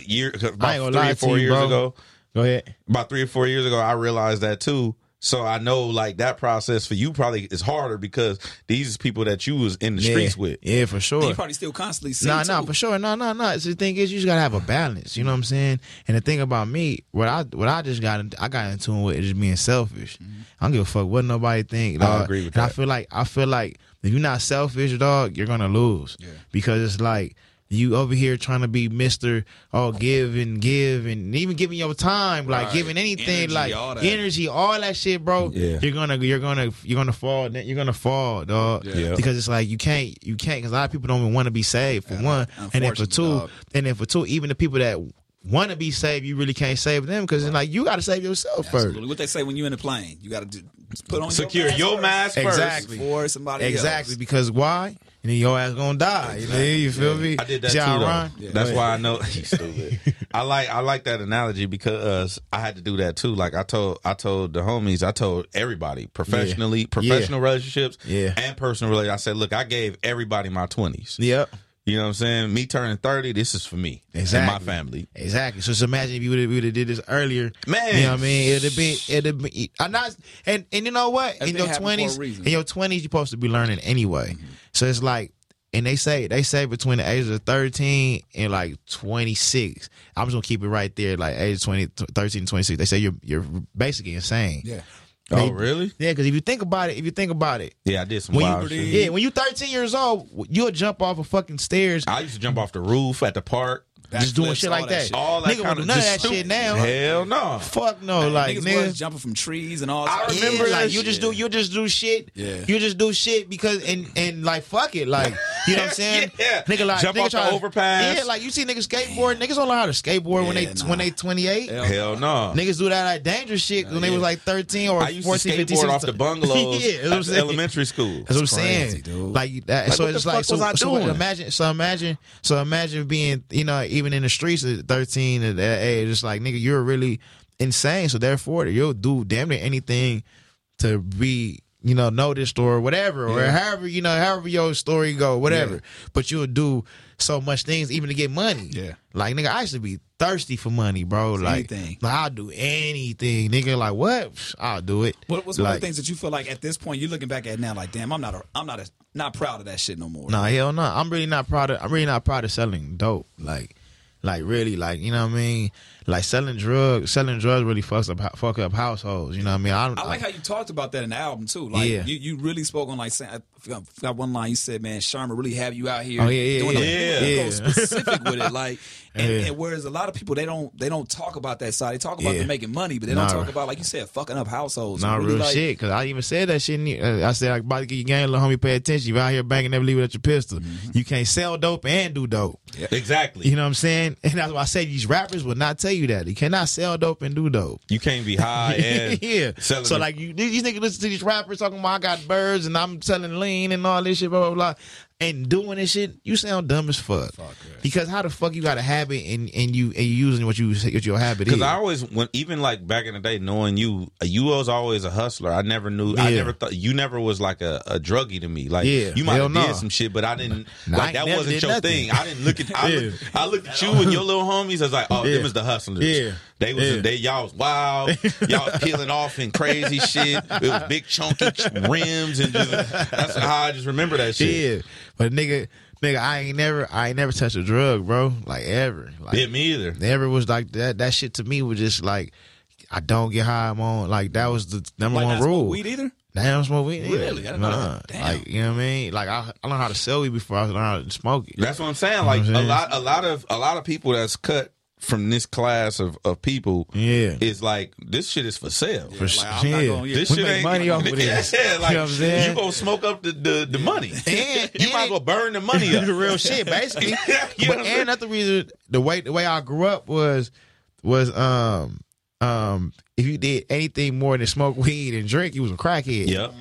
Year, about three or four you, years bro. ago. Go ahead. About three or four years ago, I realized that too. So I know, like, that process for you probably is harder because these people that you was in the yeah. streets with. Yeah, for sure. And you probably still constantly see. Nah, too. nah, for sure. Nah, nah, nah. So the thing is, you just gotta have a balance. You know what I'm saying? And the thing about me, what I what I just got, I got in tune with is just being selfish. Mm-hmm. I don't give a fuck what nobody think. Dog. I agree with and that. I feel like I feel like if you're not selfish, dog, you're gonna lose. Yeah. Because it's like. You over here trying to be Mister Oh, give and give and even giving your time, like right. giving anything, energy, like all energy, all that shit, bro. Yeah. You're gonna, you're gonna, you're gonna fall. You're gonna fall, dog. Yeah. Yeah. Because it's like you can't, you can't. Because a lot of people don't even want to be saved for yeah. one, and then for two, dog. and then for two, even the people that want to be saved, you really can't save them because right. it's like you got to save yourself Absolutely. first. What they say when you in a plane, you got to put on secure your mask, your mask first, exactly. for somebody exactly. else. Exactly, because why? And then your ass gonna die. Exactly. You, know, you feel yeah. me? I did that John too. Ron? Yeah. That's why I know. He's stupid. I like I like that analogy because I had to do that too. Like I told I told the homies, I told everybody professionally, yeah. professional yeah. relationships, yeah. and personal relationships. I said, look, I gave everybody my twenties. Yep. You know what I'm saying? Me turning thirty, this is for me exactly. and my family. Exactly. So just imagine if you would have did this earlier. Man. You know what I mean? It would have been, it would have been, I'm not, and, and you know what? That in your twenties, in your twenties, you're supposed to be learning anyway. Mm-hmm. So it's like, and they say, they say between the ages of thirteen and like twenty-six, I'm just going to keep it right there, like age twenty, thirteen and twenty-six. They say you're, you're basically insane. Yeah. Oh, they, really? Yeah, because if you think about it, if you think about it. Yeah, I did some wild shit. Yeah, when you're thirteen years old, you'll jump off of fucking stairs. I used to jump off the roof at the park. Back just flips, doing shit like that. Shit. All that nigga kind of none of that shit now. Hell no. Fuck no. Man, like niggas niggas was jumping from trees and all that. I remember yeah, like you shit. just do you just do shit. Yeah. You just do shit because and and like fuck it. Like you know what I'm saying? yeah. Nigga like jump nigga off try the overpass. Yeah, like you see niggas skateboard, niggas don't learn how to skateboard yeah, when they nah. when they twenty-eight. Hell, Hell no. Niggas do that like dangerous shit when yeah. they was like thirteen or I used fourteen, to skateboard fifteen, off the bungalows yeah, at the elementary school. That's what I'm saying. Like that so it's like so imagine so imagine so imagine being, you know, even in the streets at thirteen at that age, it's like, nigga, you're really insane. So therefore, you'll do damn near anything to be, you know, noticed or whatever, yeah. or however, you know, however your story go, whatever. Yeah. But you'll do so much things even to get money. Yeah. Like, nigga, I used to be thirsty for money, bro. Like, anything. like, I'll do anything, nigga. Like, what? I'll do it. What, what's like, one of the things that you feel like at this point you're looking back at now? Like, damn, I'm not, a, I'm not, a, not proud of that shit no more. Nah, right? hell no. Nah. I'm really not proud of. I'm really not proud of selling dope. Like. Like really, like you know what I mean. Like selling drugs, selling drugs really fucks up, fuck up households. You know what I mean. I, I like I, how you talked about that in the album too. Like yeah. you, you really spoke on like saying. I forgot one line you said, man. Sharma really have you out here. Oh yeah, yeah, doing yeah. yeah. Specific with it, like And, yeah. and whereas a lot of people, they don't they don't talk about that side. They talk about yeah. them making money, but they don't nah. talk about, like you said, fucking up households. Nah, really real like, shit. Because I even said that shit. In the, I said, I'm about to get your game, little homie, pay attention. You out here banging, never leave it at your pistol. Mm-hmm. You can't sell dope and do dope. Yeah. Exactly. You know what I'm saying? And that's why I say these rappers will not tell you that. You cannot sell dope and do dope. You can't be high and yeah. selling. So, it. like, you, you think you listen to these rappers talking about, I got birds and I'm selling lean and all this shit, blah, blah, blah. And doing this shit, you sound dumb as fuck. fuck yeah. Because how the fuck you got a habit and, and you and you using what you what your habit is? Because I always, when even like back in the day, knowing you, you was always a hustler. I never knew. Yeah. I never thought you never was like a, a druggie to me. Like yeah. you might Hell have nah. did some shit, but I didn't. Nah, like I that wasn't your nothing. thing. I didn't look at. I, yeah. looked, I looked at you and your little homies. I was like, oh, yeah. them is the hustlers. Yeah. They was yeah. they y'all was wild. Y'all was peeling off and crazy shit. It was big chunky rims and just. That's how I just remember that shit. Yeah. But nigga, nigga, I ain't never, I ain't never touched a drug, bro. Like ever. Like, yeah, me either. Never was like that. That shit to me was just like, I don't get high. I'm on. Like that was the number like, one rule. Smoke weed either. I don't smoke weed either. Really? I don't nah. know. Damn. Like you know what I mean? Like I, I learned how to sell weed before I learned how to smoke it. That's what I'm saying. Like you know a lot, a lot of, a lot of people that's cut from this class of, of people, yeah, is like this shit is for sale. For sure, like, yeah. this we shit make ain't money off of this. Yeah, like you, know you gonna smoke up the the, the money, and, you and, might as well burn the money up. The real shit, basically. you know but and another reason, the way the way I grew up was was um um if you did anything more than smoke weed and drink, you was a crackhead. Yep.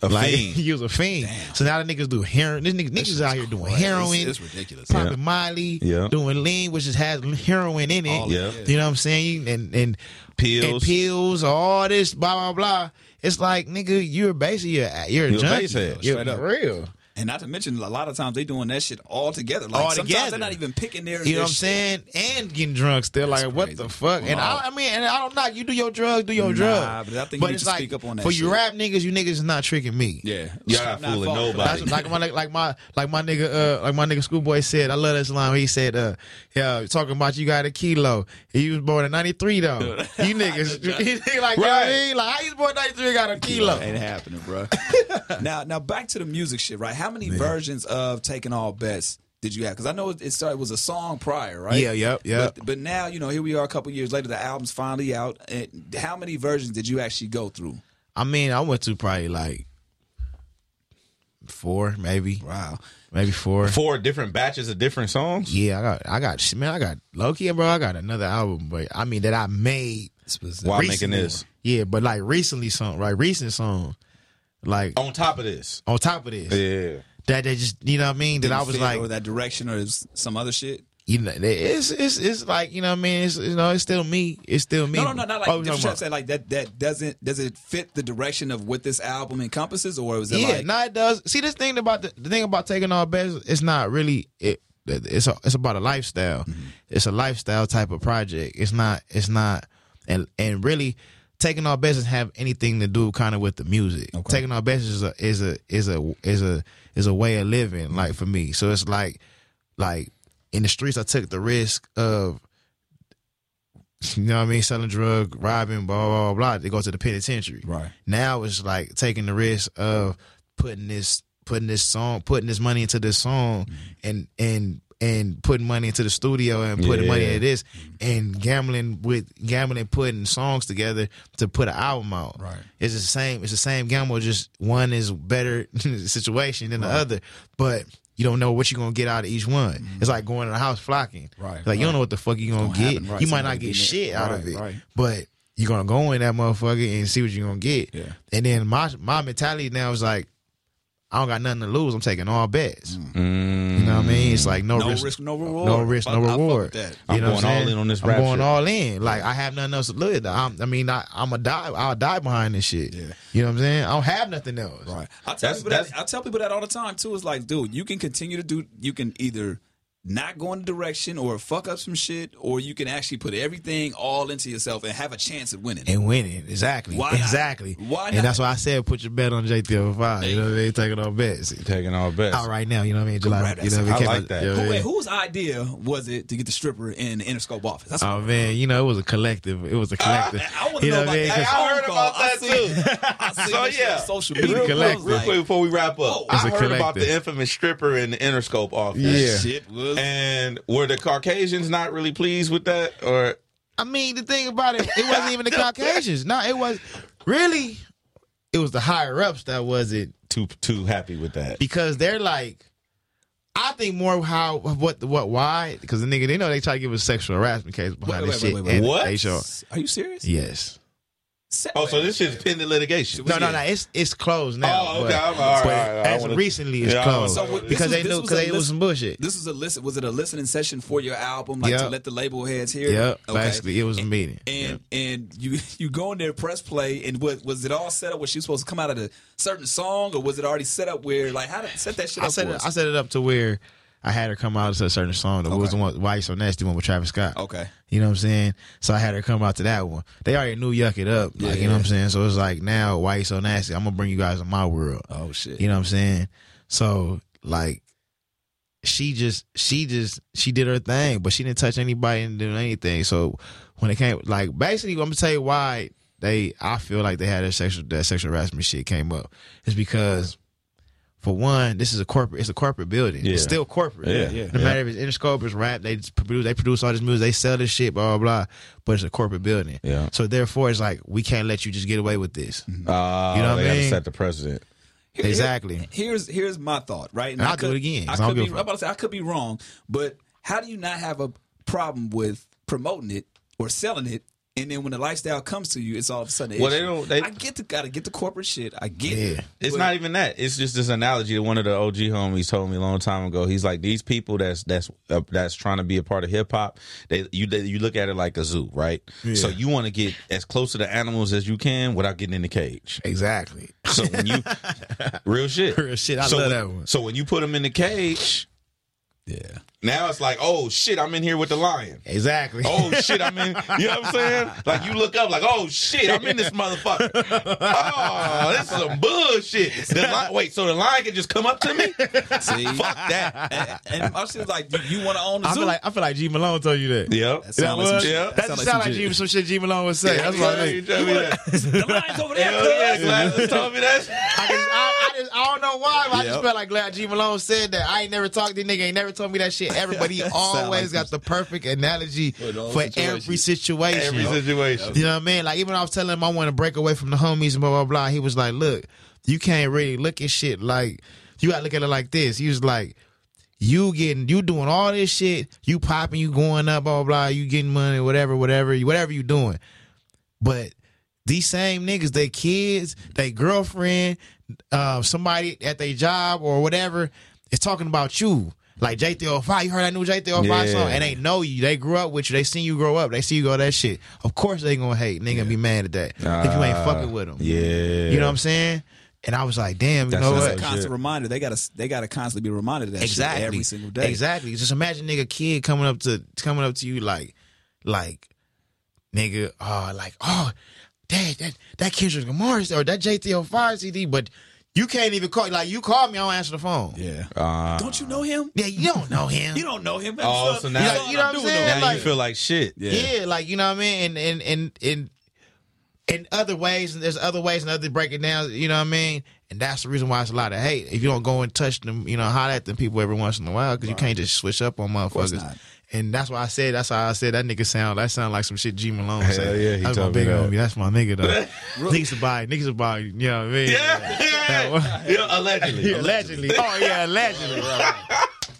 A like, fiend. He was a fiend. Damn. So now the niggas do heroin. This nigga, niggas out here doing crazy. heroin. It's ridiculous. Popping yeah. Miley, yeah. doing lean, which just has heroin in it. Yeah. You know what I'm saying? And and pills, and pills, all this, blah blah blah. It's like nigga, you're basically a, you're a you're junkie. Basehead, you're for real. And not to mention, a lot of times they doing that shit all together. Like all sometimes together. They're not even picking their. You know what I'm saying? And getting drunk still. That's like crazy. What the fuck? Well, and I, I mean, and I don't knock. You do your drugs, do your nah, drugs. But I think but you need to like, speak up on that. For shit. You rap niggas, you niggas is not tricking me. Yeah, y'all not fooling nobody. That's like my like my like my nigga uh, like my nigga Schoolboy said. I love this line. He said, uh, "Yeah, talking about you got a kilo. He was born in ninety-three though. You niggas, he like right. you know what I mean? Like I was born in ninety-three, got a kilo. Ain't happening, bro. now, now back to the music shit, right? How How many Man. versions of Taking All Bets did you have? Because I know it started it was a song prior, right? Yeah, yep, yep. But, but now, you know, here we are a couple years later. The album's finally out. And how many versions did you actually go through? I mean, I went through probably like four, maybe. Wow. Maybe four. Four different batches of different songs? Yeah, I got, I got, man, I got low-key, bro. I got another album, but I mean, that I made. While recently. making this. Yeah, but like recently song, right? Recent song. Like on top of this, on top of this, yeah, that they just you know what I mean. That I was like, or that direction, or some other shit. You know, it's it's it's like you know what I mean. It's you know, it's still me. It's still me. No, no, no, not like. Oh, no, no. Say like that. That doesn't does it fit the direction of what this album encompasses, or is it? Yeah, like... no, it does. See, this thing about the, the thing about Taking All Bets, it's not really it. It's a, it's about a lifestyle. Mm-hmm. It's a lifestyle type of project. It's not. It's not. And and really. Taking All Bets doesn't have anything to do kind of with the music. Okay. Taking All Bets is a is a is a is a is a way of living, like for me. So it's like like in the streets I took the risk of you know what I mean, selling drug, robbing, blah blah blah. They go to the penitentiary. Right. Now it's like taking the risk of putting this putting this song putting this money into this song mm-hmm. and and and putting money into the studio and putting yeah. money into this and gambling with gambling putting songs together to put an album out. Right. It's the same it's the same gamble, just one is better situation than right. the other. But you don't know what you're gonna get out of each one. Mm-hmm. It's like going to the house flocking. Right. Like right. you don't know what the fuck you're gonna get. Right. You might Somebody not get shit out right, of it. Right. But you're gonna go in that motherfucker and see what you're gonna get. Yeah. And then my my mentality now is like I don't got nothing to lose. I'm taking all bets. Mm. You know what I mean? It's like no, no risk, risk, no reward. No risk, no I, reward. I that. I'm you know going all in on this. I'm rap going shit. all in. Like I have nothing else to live. I'm, I mean, I, I'm a die. I'll die behind this shit. Yeah. You know what I'm saying? I don't have nothing else. Right. I tell that's, people that's, that. I tell people that all the time too. It's like, dude, you can continue to do. You can either not go in the direction or fuck up some shit, or you can actually put everything all into yourself and have a chance at winning. And winning, exactly, why exactly. Not? Why? And not? That's why I said put your bet on J three oh five. You know what I mean? Taking all bets. Taking all bets. Out right now. You know what I mean? July. Right, you know what I mean? I like that. You know what I mean? Wait, whose idea was it to get the stripper in the Interscope office? That's oh man, you know it was a collective. It was a collective. I, I wouldn't you know, know about that. Hey, I heard about I that too. I see so yeah, social media. Real quick like, before we wrap up, oh, I heard collective. about the infamous stripper in the Interscope office. Yeah. Shit. Absolutely. And were the Caucasians not really pleased with that? Or I mean, the thing about it, it wasn't even the Caucasians. No, it was really, it was the higher ups that wasn't too too happy with that, because they're like, I think more how what what why because the nigga, they know they try to give a sexual harassment case behind wait, this wait, shit. Wait, wait, wait. What? They show, are you serious? Yes. Se oh, so this is pending litigation. No, no, no. It's it's closed now. Oh, okay. But, all right, but all right, as wanna, recently, it's yeah, closed so what, because was, they knew because it was some bullshit. This was a listen. Was it a listening session for your album? Like yep. to let the label heads hear. Yep. Okay. Basically, it was a meeting. And and, yep. and you you go in there, press play, and what was it all set up? Was she supposed to come out of a certain song, or was it already set up where like how to set that shit up? I set, it, I set it up to where I had her come out to a certain song. That okay. was the one, Why You So Nasty one with Travis Scott. Okay. You know what I'm saying? So I had her come out to that one. They already knew Yuck It Up. Like, yeah, you know yeah. what I'm saying? So it's like, now, Why You So Nasty? I'm going to bring you guys in my world. Oh, shit. You know what I'm saying? So, like, she just, she just, she did her thing, but she didn't touch anybody and do anything. So when it came, like, basically, I'm going to tell you why they, I feel like they had that sexual, that sexual harassment shit came up. It's because, for one, this is a corporate. It's a corporate building. Yeah. It's still corporate. Yeah, yeah. No matter yeah. if it's Interscope, it's rap. They produce. They produce all this music. They sell this shit. Blah blah blah. But it's a corporate building. Yeah. So therefore, it's like we can't let you just get away with this. Uh, you know what they I mean? Set the precedent. Here, exactly. Here's here's my thought. Right. And, and I I'll could, do it again. I could be. I'm about to say I could be wrong. But how do you not have a problem with promoting it or selling it? And then when the lifestyle comes to you, it's all of a sudden an well, issue. They don't, they, I get the gotta get the corporate shit. I get yeah. it. It's but, not even that. It's just this analogy that one of the O G homies told me a long time ago. He's like, these people that's that's uh, that's trying to be a part of hip hop. They you they, you look at it like a zoo, right? Yeah. So you want to get as close to the animals as you can without getting in the cage. Exactly. So when you real shit, real shit. I so love when, that one. So when you put them in the cage. Yeah. Now it's like, oh shit, I'm in here with the lion. Exactly. Oh shit, I'm in. You know what I'm saying? Like you look up, like, oh shit, I'm in this motherfucker. Oh, this is some bullshit. The lion, wait, so the lion can just come up to me? See, fuck that. And, and I was just like, you, you want to own the I zoo? Feel like, I feel like G Malone told you that. Yep. That sounds like, some, yep. That that sound sound like G, some shit G Malone would say. Yeah, that's what I mean. The lion's over there. Yeah, yeah, Gladys told me that. I, I, I, just, I don't know why, but yep. I just felt like glad G Malone said that. I ain't never talked to this nigga. Ain't never told me that shit. Everybody always got the perfect analogy for every situation. Every situation. You know what I mean? Like, even I was telling him I want to break away from the homies and blah, blah, blah. He was like, look, you can't really look at shit like, you got to look at it like this. He was like, you getting, you doing all this shit, you popping, you going up, blah, blah, blah, you getting money, whatever, whatever, whatever you doing. But these same niggas, they kids, they girlfriend, uh, somebody at their job or whatever, is talking about you. Like Jay three oh five, you heard that new Jay three oh five yeah. song? And they know you. They grew up with you. They seen you grow up. They see you go that shit. Of course they gonna hate. Nigga yeah. be mad at that. Uh, if you ain't fucking with them. Yeah. You know what I'm saying? And I was like, damn, you that's know what? That's a constant shit. Reminder. They gotta they gotta constantly be reminded of that exactly. shit every single day. Exactly. Just imagine nigga kid coming up to coming up to you like, like, nigga, uh, like, oh, dad, that that Kendrick Lamar or that Jay three oh five C D, but you can't even call. Like, you call me, I don't answer the phone. Yeah. Uh, don't you know him? Yeah, you don't know him. You don't know him. That's oh, up. So now, like, you know what I'm saying? Now like, you feel like shit. Yeah. yeah, like, you know what I mean? And and and and in other ways, and there's other ways and other breaking down, you know what I mean? And that's the reason why it's a lot of hate. If you don't go and touch them, you know, holler at them people every once in a while, because right. you can't just switch up on motherfuckers. And that's why I said, that's how I said that nigga sound, that sound like some shit G Malone said. Hell yeah, he that's my big homie. That's my nigga, though. Niggas about, niggas about, you know what I mean? Yeah, yeah. yeah allegedly. allegedly. Allegedly. Oh, yeah, allegedly. Right.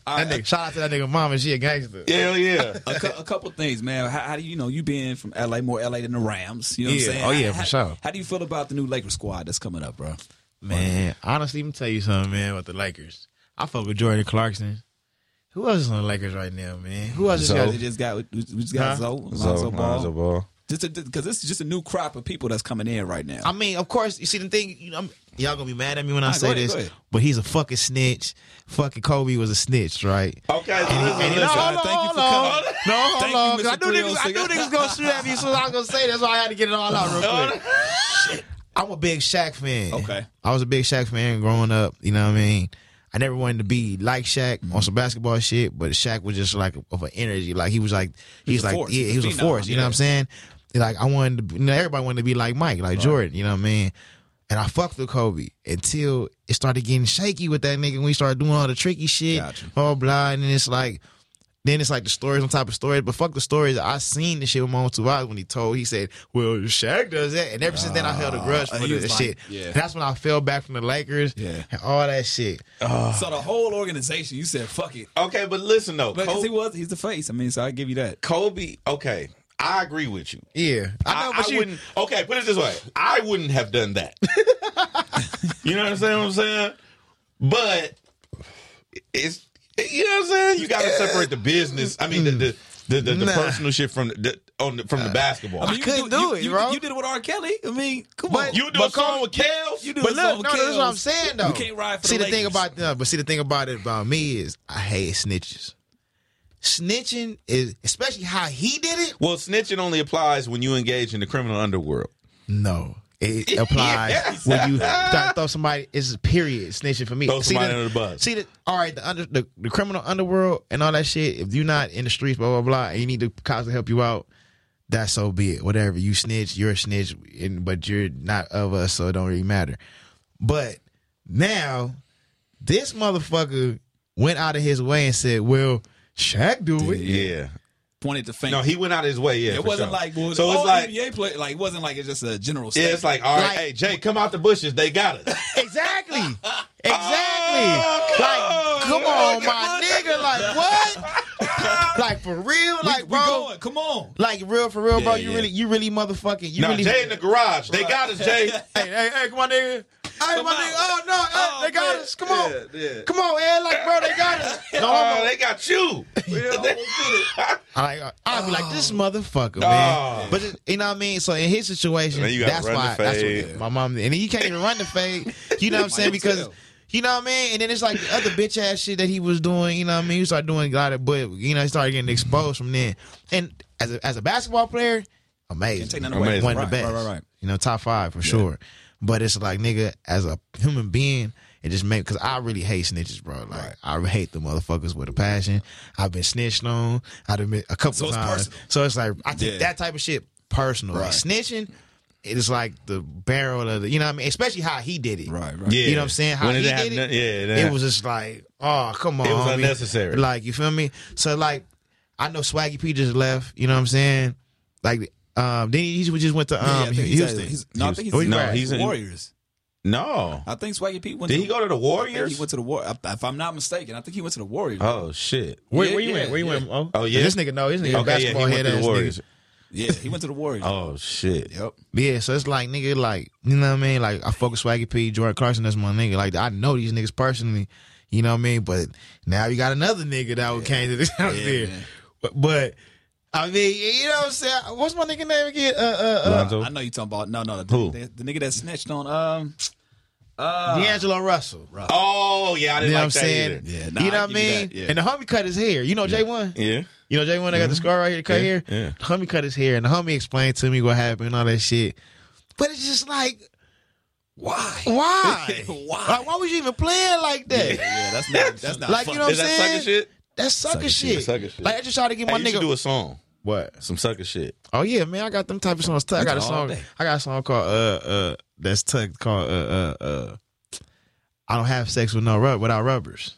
That nigga, shout out to that nigga mama, she a gangster. Hell yeah. a, cu a couple things, man. How, how do you, you know, you being from L A, more L A than the Rams, you know what yeah. I'm saying? Oh, yeah, how, for sure. How do you feel about the new Lakers squad that's coming up, bro? Man, honestly, let me tell you something, man, about the Lakers. I fuck with Jordan Clarkson. Who else is on the Lakers right now, man? Who else Zoe. just got? We just got huh? Zoe, Lonzo Ball. Lonzo Ball. Just because this is just a new crop of people that's coming in right now. I mean, of course, you see the thing. You know, y'all gonna be mad at me when I nah, say ahead, this, but he's a fucking snitch. Fucking Kobe was a snitch, right? Okay. And, uh, and, and, no, hold on, thank you for hold on. No, hold thank on. You, I knew niggas, I knew niggas gonna shoot at me, so I was gonna say that's why I had to get it all out real quick. Shit. I'm a big Shaq fan. Okay. I was a big Shaq fan growing up. You know what I mean? I never wanted to be like Shaq mm-hmm. on some basketball shit, but Shaq was just like of an energy. Like he was like he was like force. yeah, he was a force. You yeah. know what I'm saying? Like I wanted to, you know, everybody wanted to be like Mike, like right. Jordan. You know what I mean? And I fucked with Kobe until it started getting shaky with that nigga when we started doing all the tricky shit, gotcha. blah blah. And then it's like Then it's like the stories on top of stories. But fuck the stories. I seen this shit with my own two eyes when he told, he said, well, Shaq does that. And ever since then, I held a grudge for this like, shit. Yeah. That's when I fell back from the Lakers yeah. and all that shit. Uh, so the whole organization, you said, fuck it. Okay, but listen, though. Because Kobe, he was, he's the face. I mean, so I give you that. Kobe, okay. I agree with you. Yeah. I know, I, but I you... wouldn't. Okay, put it this way. I wouldn't have done that. You know what I'm saying? What I'm saying? But it's... You know what I'm saying? You got to separate the business. I mean, the the, the, the, the nah. personal shit from the on the, from the basketball. I mean, you couldn't do, do it, you, bro. You, you did it with R. Kelly. I mean, come but, on. You do a song with Kels. You do but a song look, with no, Kels. That's what I'm saying though. You can't ride for see the, the thing about no, but see the thing about it about me is I hate snitches. Snitching is especially how he did it. Well, snitching only applies when you engage in the criminal underworld. No. It applies yes. when you th throw somebody. It's a period snitching for me. Throw see somebody the, under the bus. See the all right, the, under, the the criminal underworld and all that shit. If you're not in the streets, blah blah blah, and you need the cops to help you out, that's so be it. Whatever you snitch, you're a snitch, and, but you're not of us, so it don't really matter. But now this motherfucker went out of his way and said, "Well, Shaq do it." Yeah. Pointed to fame. No, he went out of his way. Yeah, it wasn't sure. like well, so. It's like N B A play. Like it wasn't like it's just a general. Statement. Yeah, it's like all right, like, hey Jay, come out the bushes. They got us. Exactly, exactly. Oh, like come on, on my nigga. Nigga. Like what? Like for real? Like we, bro, we going. Come on. Like real for real, yeah, bro. You yeah. really, you really motherfucking. You no, really, Jay in the garage. They got us, Jay. Hey, hey, hey, come on, nigga. Hey, come my out. Nigga, oh, no, oh, they got man. Us. Come on. Yeah, yeah. Come on, man. Like, bro, they got us. No, oh, they got you. I, I'd be like, this motherfucker, oh. man. But, it, you know what I mean? So, in his situation, that's why that's what my mom did. And then you can't even run the fade. You know what I'm saying? Because, you know what I mean? And then it's like the other bitch-ass shit that he was doing. You know what I mean? He started doing a lot of, but, you know, he started getting exposed from then. And as a, as a basketball player, amazing. Take amazing. Away. One right, of the best. Right, right, right. You know, top five for yeah. sure. But it's like, nigga, as a human being, it just make because I really hate snitches, bro. Like, right. I hate the motherfuckers with a passion. I've been snitched on. I've been a couple so times. So it's like, I take yeah. that type of shit personal. Right. Like, snitching, it's like the barrel of the, you know what I mean? Especially how he did it. Right, right. Yeah. You know what I'm saying? How when he it did it. Yeah, it, it was just like, oh, come on. It was homie. Unnecessary. Like, you feel me? So, like, I know Swaggy P just left. You know what I'm saying? Like, Um, then he just went to um, yeah, Houston. He's, no, I think he's, oh, he's, no, right. he's in the Warriors. No. I think Swaggy Pete went Did to, he go to the Warriors? He went to the Warriors. If I'm not mistaken, I think he went to the Warriors. Oh, shit. Where, yeah, where you yeah, went? Where you yeah. went? Oh, oh, yeah. This nigga, no, this nigga okay, basketball yeah, he head Warriors. Nigga. Yeah, he went to the Warriors. Oh, shit. Yep. Yeah, so it's like, nigga, like, you know what I mean? Like, I fuck with Swaggy P, Jordan Clarkson, that's my nigga. Like, I know these niggas personally, you know what I mean? But now you got another nigga that yeah. came to this house yeah, there. Man. But... but I mean, you know what I'm saying? What's my nigga name again? Uh, uh, uh. I know you talking about no, no, the, Who? The, the nigga that snitched on um, uh, D'Angelo Russell. Russell. Oh yeah, I didn't you know like what that saying? Yeah, nah, you know I what I mean? Yeah. And the homie cut his hair. You know yeah. J one? Yeah. You know J one? Mm-hmm. I got the scar right here, cut yeah. hair. Yeah. The homie cut his hair, and the homie explained to me what happened and all that shit. But it's just like. Why? Why? Why? Like, why was you even playing like that? Yeah, yeah that's not. That's not. Like fun. You know what I'm saying? Is that sucker shit? That's sucker, sucker shit. Shit. Sucker shit. Like I just tried to get hey, my you nigga. Should do a song. What? Some sucker shit. Oh yeah, man. I got them type of songs. I got a song. Day. I got a song called uh uh that's tucked called uh uh uh. I don't have sex with no rub without rubbers.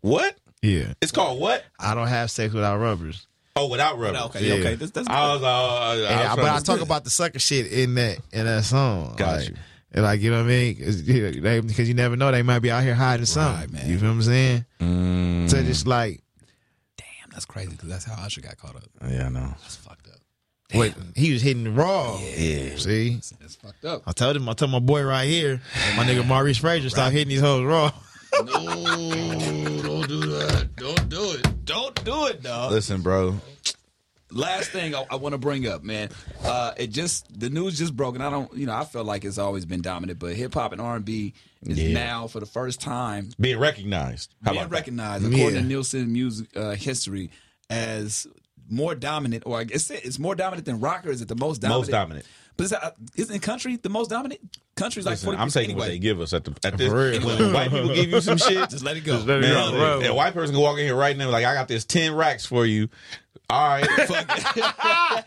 What? Yeah. It's called what? I don't have sex without rubbers. Oh, without rubbers. No, okay, yeah. okay. That's, that's I was, uh, I was yeah, but I talk good. About the sucker shit in that in that song. Got like, you. And like you know what I mean? Because you, know, you never know they might be out here hiding something. Right, man. You feel what I'm saying? Mm. So just like. That's crazy because that's how Usher got caught up. Yeah, I know. That's fucked up. Damn. Wait, he was hitting raw. Yeah. See? That's, that's fucked up. I told him, I told my boy right here, my nigga Maurice Frazier, right. Stop hitting these hoes raw. No, don't do that. Don't do it. Don't do it, dog. Listen, bro. Last thing I, I want to bring up, man. Uh, it just, the news just broke, and I don't, you know, I feel like it's always been dominant, but hip-hop and R and B is yeah. now, for the first time, being recognized. How being recognized, that? According yeah. to Nielsen music uh, history, as more dominant, or I guess it's more dominant than rock, or is it the most dominant? Most dominant. But is that, isn't country the most dominant? Country's like forty percent. I'm taking anyway. What they give us at the at this. Anyway. When white people give you some shit, just let it go. Just let man, it go. Man, a white person can walk in here right now, like I got this ten racks for you. All right, fuck it.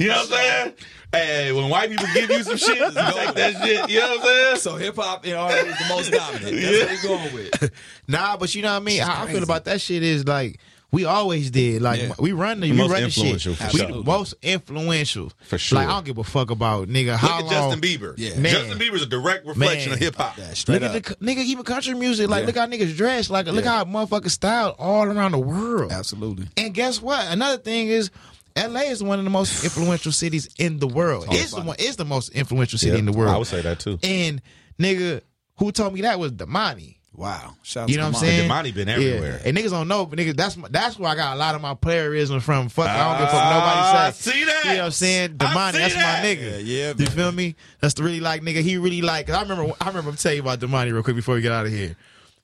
You know what I'm saying? Hey, when white people give you some shit, just take that shit. You know what I'm saying? So hip hop and R and B is the most dominant. That's yeah. what we're going with. Nah, but you know what I mean. How I feel about that shit is like. We always did. Like yeah. we run the, the you run the shit. We sure. most influential for sure. Like I don't give a fuck about nigga. How look at long, Justin Bieber. Yeah. Man, Justin Bieber's a direct reflection man. of hip hop. Look up. at the nigga even country music. Like yeah. look how niggas dress. Like yeah. look how motherfuckers styled all around the world. Absolutely. And guess what? Another thing is, L A is one of the most influential cities in the world. It's the one. It's the most influential city yep. in the world. I would say that too. And nigga, who told me that was Damani. Wow. Shout you know what I'm saying? Damani been everywhere. Yeah. And niggas don't know, but niggas, that's my, that's where I got a lot of my playerism from. Fuck, uh, I don't give a fuck nobody says. I see that. You know what I'm saying? Damani, that's that. my nigga. Yeah, yeah you feel me? That's the really like nigga. He really like, cause I remember, I remember telling you about Damani real quick before we get out of here.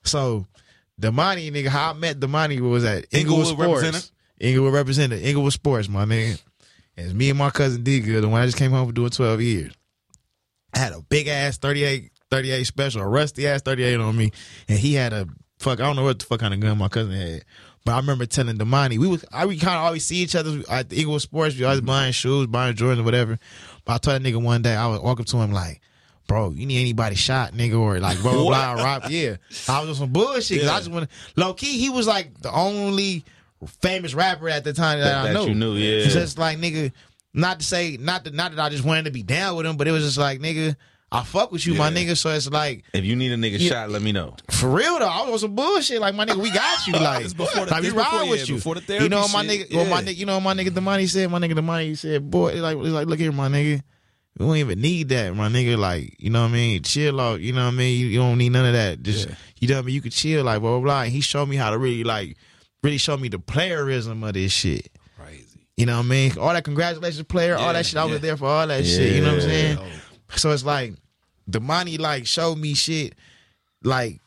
So, Damani, nigga, how I met Damani was at Inglewood Sports. Inglewood representative. Inglewood Sports, my nigga. And it's me and my cousin D Good, and when I just came home for doing twelve years, I had a big ass thirty-eight special, a rusty ass thirty-eight on me, and he had a fuck. I don't know what the fuck kind of gun my cousin had, but I remember telling Damani we was I we kind of always see each other at the Inglewood Sports. We always mm-hmm. buying shoes, buying Jordans, or whatever. But I told that nigga one day I would walk up to him like, bro, you need anybody shot, nigga, or like bro, blah, rob. Yeah, I was just some bullshit because yeah. I just want low key. He was like the only famous rapper at the time that, that I that knew. You knew, yeah. It's just like nigga, not to say not to, not that I just wanted to be down with him, but it was just like nigga. I fuck with you, yeah. my nigga, so it's like... If you need a nigga yeah. shot, let me know. For real, though. I was some bullshit. Like, my nigga, we got you. Like, the, like we ride with yeah, you. The you know what my nigga... Yeah. Well, my nigga, you know what my nigga Damani said? My nigga Damani said, boy, like, like, look here, my nigga. We don't even need that, my nigga. Like, you know what I mean? Chill out, you know what I mean? You, you don't need none of that. Just, yeah. you know what I mean? You can chill, like, blah, blah, blah. And he showed me how to really, like, really show me the playerism of this shit. Crazy. You know what I mean? All that congratulations, player, yeah, all that shit. I was yeah. there for all that yeah. shit, you know what I'm saying? Oh. So it's like, Damani like showed me shit, like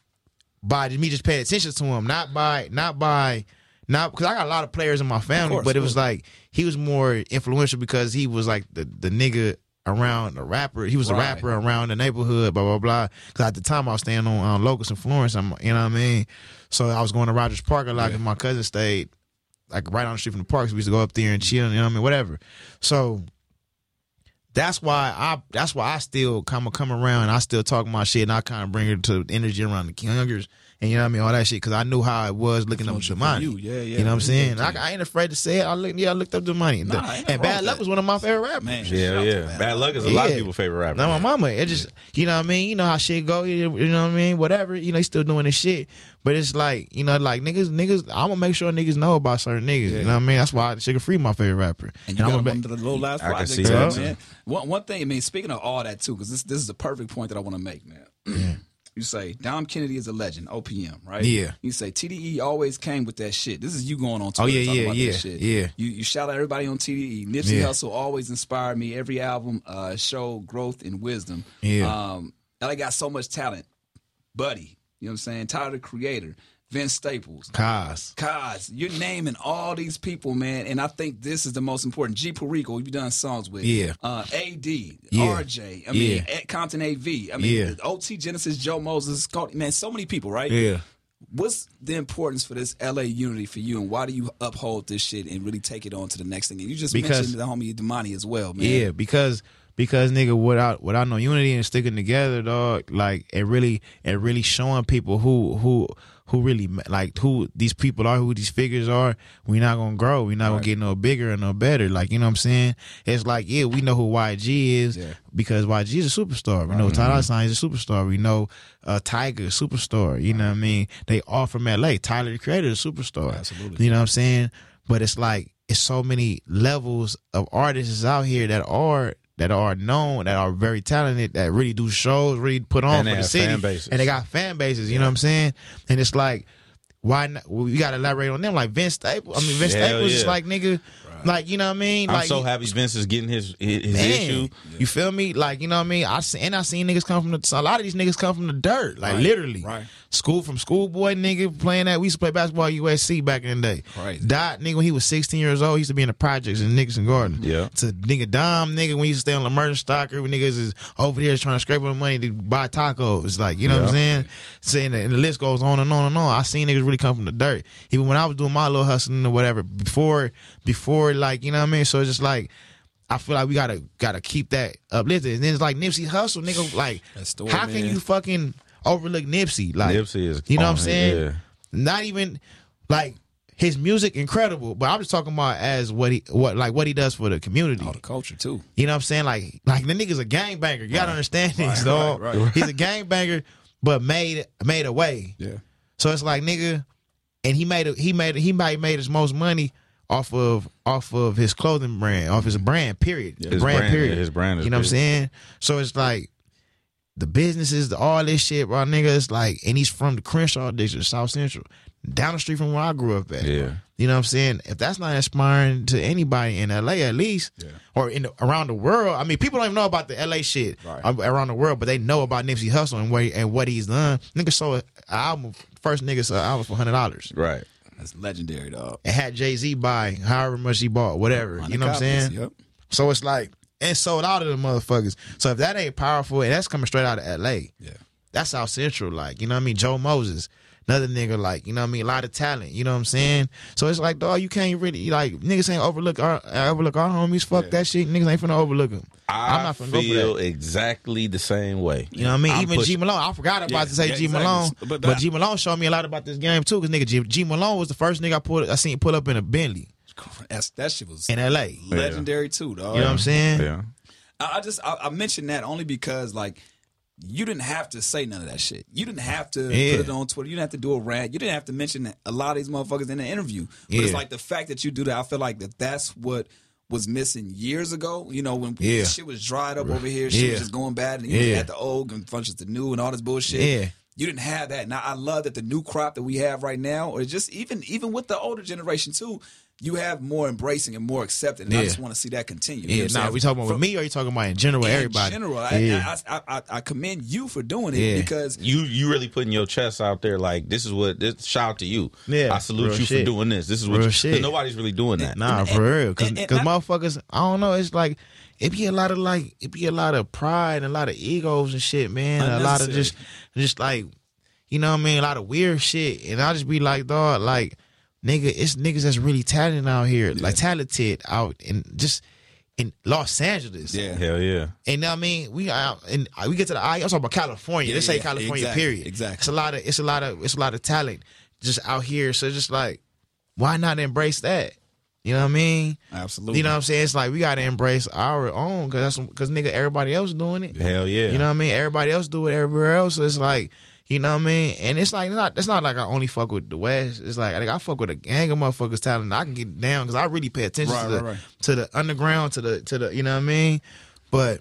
by me just paying attention to him, not by, not by, not because I got a lot of players in my family, course, but it was like he was more influential because he was like the the nigga around the rapper. He was right. a rapper around the neighborhood, blah blah blah. Because at the time I was staying on um, Locust and Florence, I'm, you know what I mean. So I was going to Rogers Park a lot, yeah. and my cousin stayed like right on the street from the park. So we used to go up there and chill, you know what I mean, whatever. So. That's why I. That's why I still come come around. And I still talk my shit, and I kind of bring it to the energy around the youngers, and you know what I mean, all that shit. Because I knew how it was looking up to Damani. You. Yeah, yeah, you know what I'm saying. I, I ain't afraid to say it. I looked, yeah, I looked up to Damani. Nah, and and Bad Luck was one of my favorite rappers. Man, yeah, yeah. Bad, Bad Luck is a yeah. lot of people's favorite rapper. Now my mama, it just you know what I mean. You know how shit go. You know what I mean. Whatever. You know, he's still doing this shit. But it's like you know, like niggas, niggas. I'm gonna make sure niggas know about certain niggas. Yeah. You know what I mean? That's why Sugar Free my favorite rapper. And you and got under the Lil Nas project. I can see One one thing. I mean, speaking of all that too, because this this is the perfect point that I want to make, man. Yeah. You say Dom Kennedy is a legend, O P M, right? Yeah. You say T D E always came with that shit. This is you going on Twitter oh, yeah, talking yeah, about yeah, that shit. Yeah. You you shout out everybody on T D E. Nipsey yeah. Hussle always inspired me. Every album uh, showed growth and wisdom. Yeah. Um, L A got so much talent, buddy. You know what I'm saying? Tyler the Creator, Vince Staples. Cos. Cos. You're naming all these people, man, and I think this is the most important. G Perico, you've done songs with. Yeah. Uh, A D, yeah. R J, I mean, yeah. at Compton A V. I mean, yeah. O T Genesis, Joe Moses, Scott, man, so many people, right? Yeah. What's the importance for this L A unity for you, and why do you uphold this shit and really take it on to the next thing? And you just because, mentioned the homie Damani as well, man. Yeah, because... Because nigga, without without no unity and sticking together, dog, like it really it really showing people who who who really like who these people are, who these figures are. We're not gonna grow. We're not right. gonna get no bigger and no better. Like you know what I'm saying? It's like yeah, we know who Y G is yeah. because Y G is a superstar. We know mm-hmm. Ty Dolla Sign is a superstar. We know uh, Tiger superstar. You know what I mean? They all from L A. Tyler the Creator is a superstar. Absolutely. You know what I'm saying? But it's like it's so many levels of artists out here that are. That are known, that are very talented, that really do shows, really put on and for the city, and they got fan bases. You yeah. know what I'm saying? And it's like, why not? Well, we gotta elaborate on them. Like Vince Staples, I mean Vince Hell Staples yeah. is like nigga, right. like you know what I mean? Like, I'm so happy Vince is getting his his, his man, issue. Yeah. You feel me? Like you know what I mean? I and I seen niggas come from the. A lot of these niggas come from the dirt, like right. literally. Right. School from schoolboy nigga playing that. We used to play basketball at U S C back in the day. Right. Dot nigga when he was sixteen years old, he used to be in the projects in Nixon Garden. Yeah. To nigga Dom nigga when he used to stay on the merchant stocker when niggas is over there trying to scrape up the money to buy tacos. Like you know yeah. what I'm saying? Saying so, and the list goes on and on and on. I seen niggas really come from the dirt. Even when I was doing my little hustling or whatever before before like you know what I mean. So it's just like. I feel like we gotta gotta keep that uplifted. And then it's like Nipsey Hussle, nigga. Like story, how man. Can you fucking overlook Nipsey? Like Nipsey is, you know what I'm saying? Yeah. Not even like his music incredible, but I'm just talking about as what he what like what he does for the community, oh, the culture too. You know what I'm saying? Like like the nigga's a gangbanger. You gotta right. understand this, right, dog. Right, right. He's a gangbanger, but made made a way. Yeah. So it's like nigga, and he made a, he made a, he might made his most money off of off of his clothing brand, off his brand period, yeah, his brand, brand period. Yeah, his brand. Is you know big. What I'm saying? So it's like. The businesses, the, all this shit, bro, nigga, it's like, and he's from the Crenshaw district, South Central, down the street from where I grew up at. Yeah. You know what I'm saying? If that's not inspiring to anybody in L A at least, yeah. or in the, around the world, I mean, people don't even know about the L A shit right. around the world, but they know about Nipsey Hussle and, where, and what he's done. Nigga sold an album, first nigga sold an album for one hundred dollars. Right. That's legendary, dog. And had Jay-Z buy however much he bought, whatever. You know copies, what I'm saying? Yep. So it's like, and sold out of the motherfuckers. So if that ain't powerful, and that's coming straight out of L A. Yeah. That's South Central, like, you know what I mean? Joe Moses, another nigga, like, you know what I mean? A lot of talent, you know what I'm saying? So it's like, dog, you can't really, like, niggas ain't overlook our, overlook our homies. Fuck yeah. that shit. Niggas ain't finna overlook them. I I'm not finna feel go for that. exactly the same way. You know what I mean? I'm Even pushing. G Malone. I forgot about yeah, to say yeah, G exactly. Malone. But, but G Malone showed me a lot about this game, too, because nigga, G, G Malone was the first nigga I, pulled, I seen pull up in a Bentley. That's, that shit was in L A legendary yeah. too, dog. You know what I'm saying? Yeah. I, I just I, I mentioned that only because like you didn't have to say none of that shit. You didn't have to yeah. put it on Twitter. You didn't have to do a rant. You didn't have to mention a lot of these motherfuckers in the interview. But yeah. it's like the fact that you do that. I feel like that that's what was missing years ago. You know when yeah. shit was dried up right. over here. Shit yeah. was just going bad. And you yeah. had the old and bunch the new and all this bullshit. Yeah. You didn't have that. Now I love that the new crop that we have right now, or just even even with the older generation too. You have more embracing and more accepting. And yeah. I just want to see that continue. You yeah, nah, we talking about From, with me or are you talking about in general, in everybody? In general. I, yeah. I, I, I, I commend you for doing it yeah. because... You you really putting your chest out there like, this is what... This, shout out to you. Yeah, I salute you shit. for doing this. This is what real you... Shit. Nobody's really doing that. And, nah, and, for real. Because motherfuckers, I don't know, it's like... It be a lot of like... It be a lot of pride and a lot of egos and shit, man. A lot of just... Just like... You know what I mean? A lot of weird shit. And I just be like, dog, like... Nigga, it's niggas that's really talented out here, yeah. like talented out in just in Los Angeles. Yeah, hell yeah. And I mean, we out and we get to the I. I'm talking about California. Yeah, they say yeah, California. Exactly, period. Exactly. It's a lot of it's a lot of it's a lot of talent just out here. So it's just like, why not embrace that? You know what I mean? Absolutely. You know what I'm saying? It's like we gotta embrace our own because that's because nigga, everybody else doing it. Hell yeah. You know what I mean? Everybody else do it everywhere else. So it's like. You know what I mean? And it's like, not, it's not like I only fuck with the West. It's like, like I fuck with a gang of motherfuckers talent. I can get down because I really pay attention right, to, the, right, right. to the underground, to the, to the, you know what I mean? But,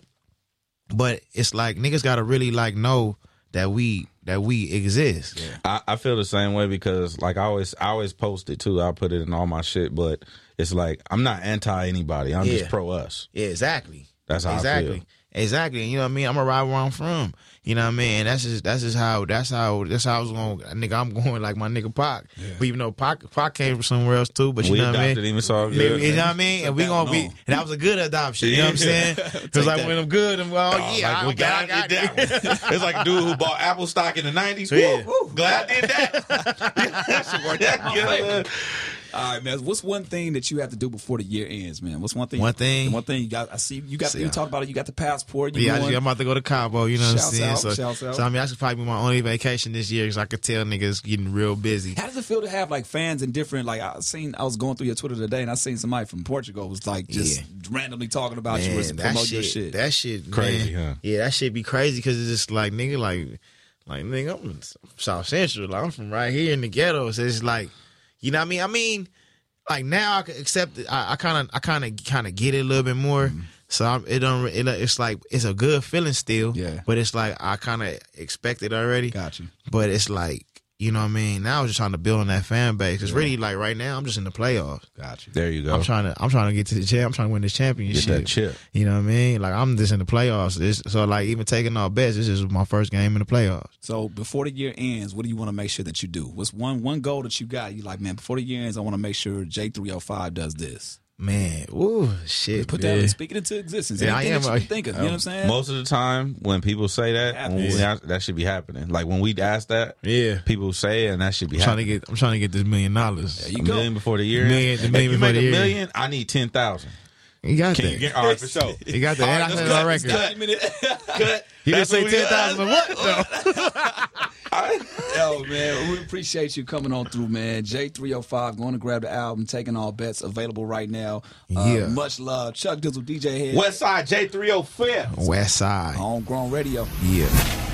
but it's like niggas got to really like know that we, that we exist. Yeah. I, I feel the same way because like I always, I always post it too. I put it in all my shit, but it's like, I'm not anti anybody. I'm yeah. just pro us. Yeah, exactly. That's how exactly. I feel. Exactly. You know what I mean? I'm gonna ride where I'm from. You know what I mean? And that's just that's just how that's how that's how I was going. Nigga, I'm going like my nigga Pac. Yeah. But even though Pac, Pac came from somewhere else too, but you we know what I mean? Even saw you know what I mean? And we gonna be and that was a good adoption. You know what I'm saying? Because like that. When I'm good, I'm well, oh, yeah, like, glad I did that. One. It's like a dude who bought Apple stock in the nineties. So, yeah. woo, woo, glad I did that. that All right, man. What's one thing that you have to do before the year ends, man? What's one thing? One thing. One thing you got. I see you got. You talk about it. You got the passport. You yeah, going, I'm about to go to Cabo. You know what I'm saying? Out, so, so, so I mean, I should probably be my only vacation this year because I could tell niggas getting real busy. How does it feel to have like fans and different? Like I seen, I was going through your Twitter today, and I seen somebody from Portugal was like just yeah. randomly talking about man, you and promote shit, your shit. That shit crazy, man. Huh? Yeah, that shit be crazy because it's just like nigga, like, like nigga, I'm South Central. Like, I'm from right here in the ghetto. So it's like. You know what I mean? I mean, like now I can accept it. I kind of, I kind of, kind of get it a little bit more. Mm-hmm. So I'm, it don't. It, it's like it's a good feeling still. Yeah. But it's like I kind of expect it already. Got you. But it's like you know what I mean. Now I'm just trying to build on that fan base. It's yeah. really like right now I'm just in the playoffs. Got you. There you go. I'm trying to. I'm trying to get to the champ. I'm trying to win this championship. Get that chip. You know what I mean? Like I'm just in the playoffs. It's, so like even taking all bets, this is my first game in the playoffs. So before the year ends, what do you want to make sure that you do? What's one one goal that you got? You like, man, before the year ends, I want to make sure J three oh five does this. Man, ooh, shit. Put that, speaking into existence. Yeah, I am. That you think of, you know what I'm saying? Most of the time, when people say that, when we, that should be happening. Like when we ask that, yeah, people say it, and that should be I'm happening. Trying to get, I'm trying to get this million dollars. There you a go. Million before the year. Million, the million if you before make the a million, year. I need ten thousand. You got Can that. You get, all right, for sure. You got that. Right, and I said our record. Cut. Cut. You didn't say ten thousand. What though? I, yo, man, we appreciate you coming on through, man. Jay three oh five, going to grab the album, Taking All Bets, available right now. Yeah. Uh, much love. Chuck Dizzle, D J Head. Westside, Jay three oh five. Westside. Homegrown Radio. Yeah.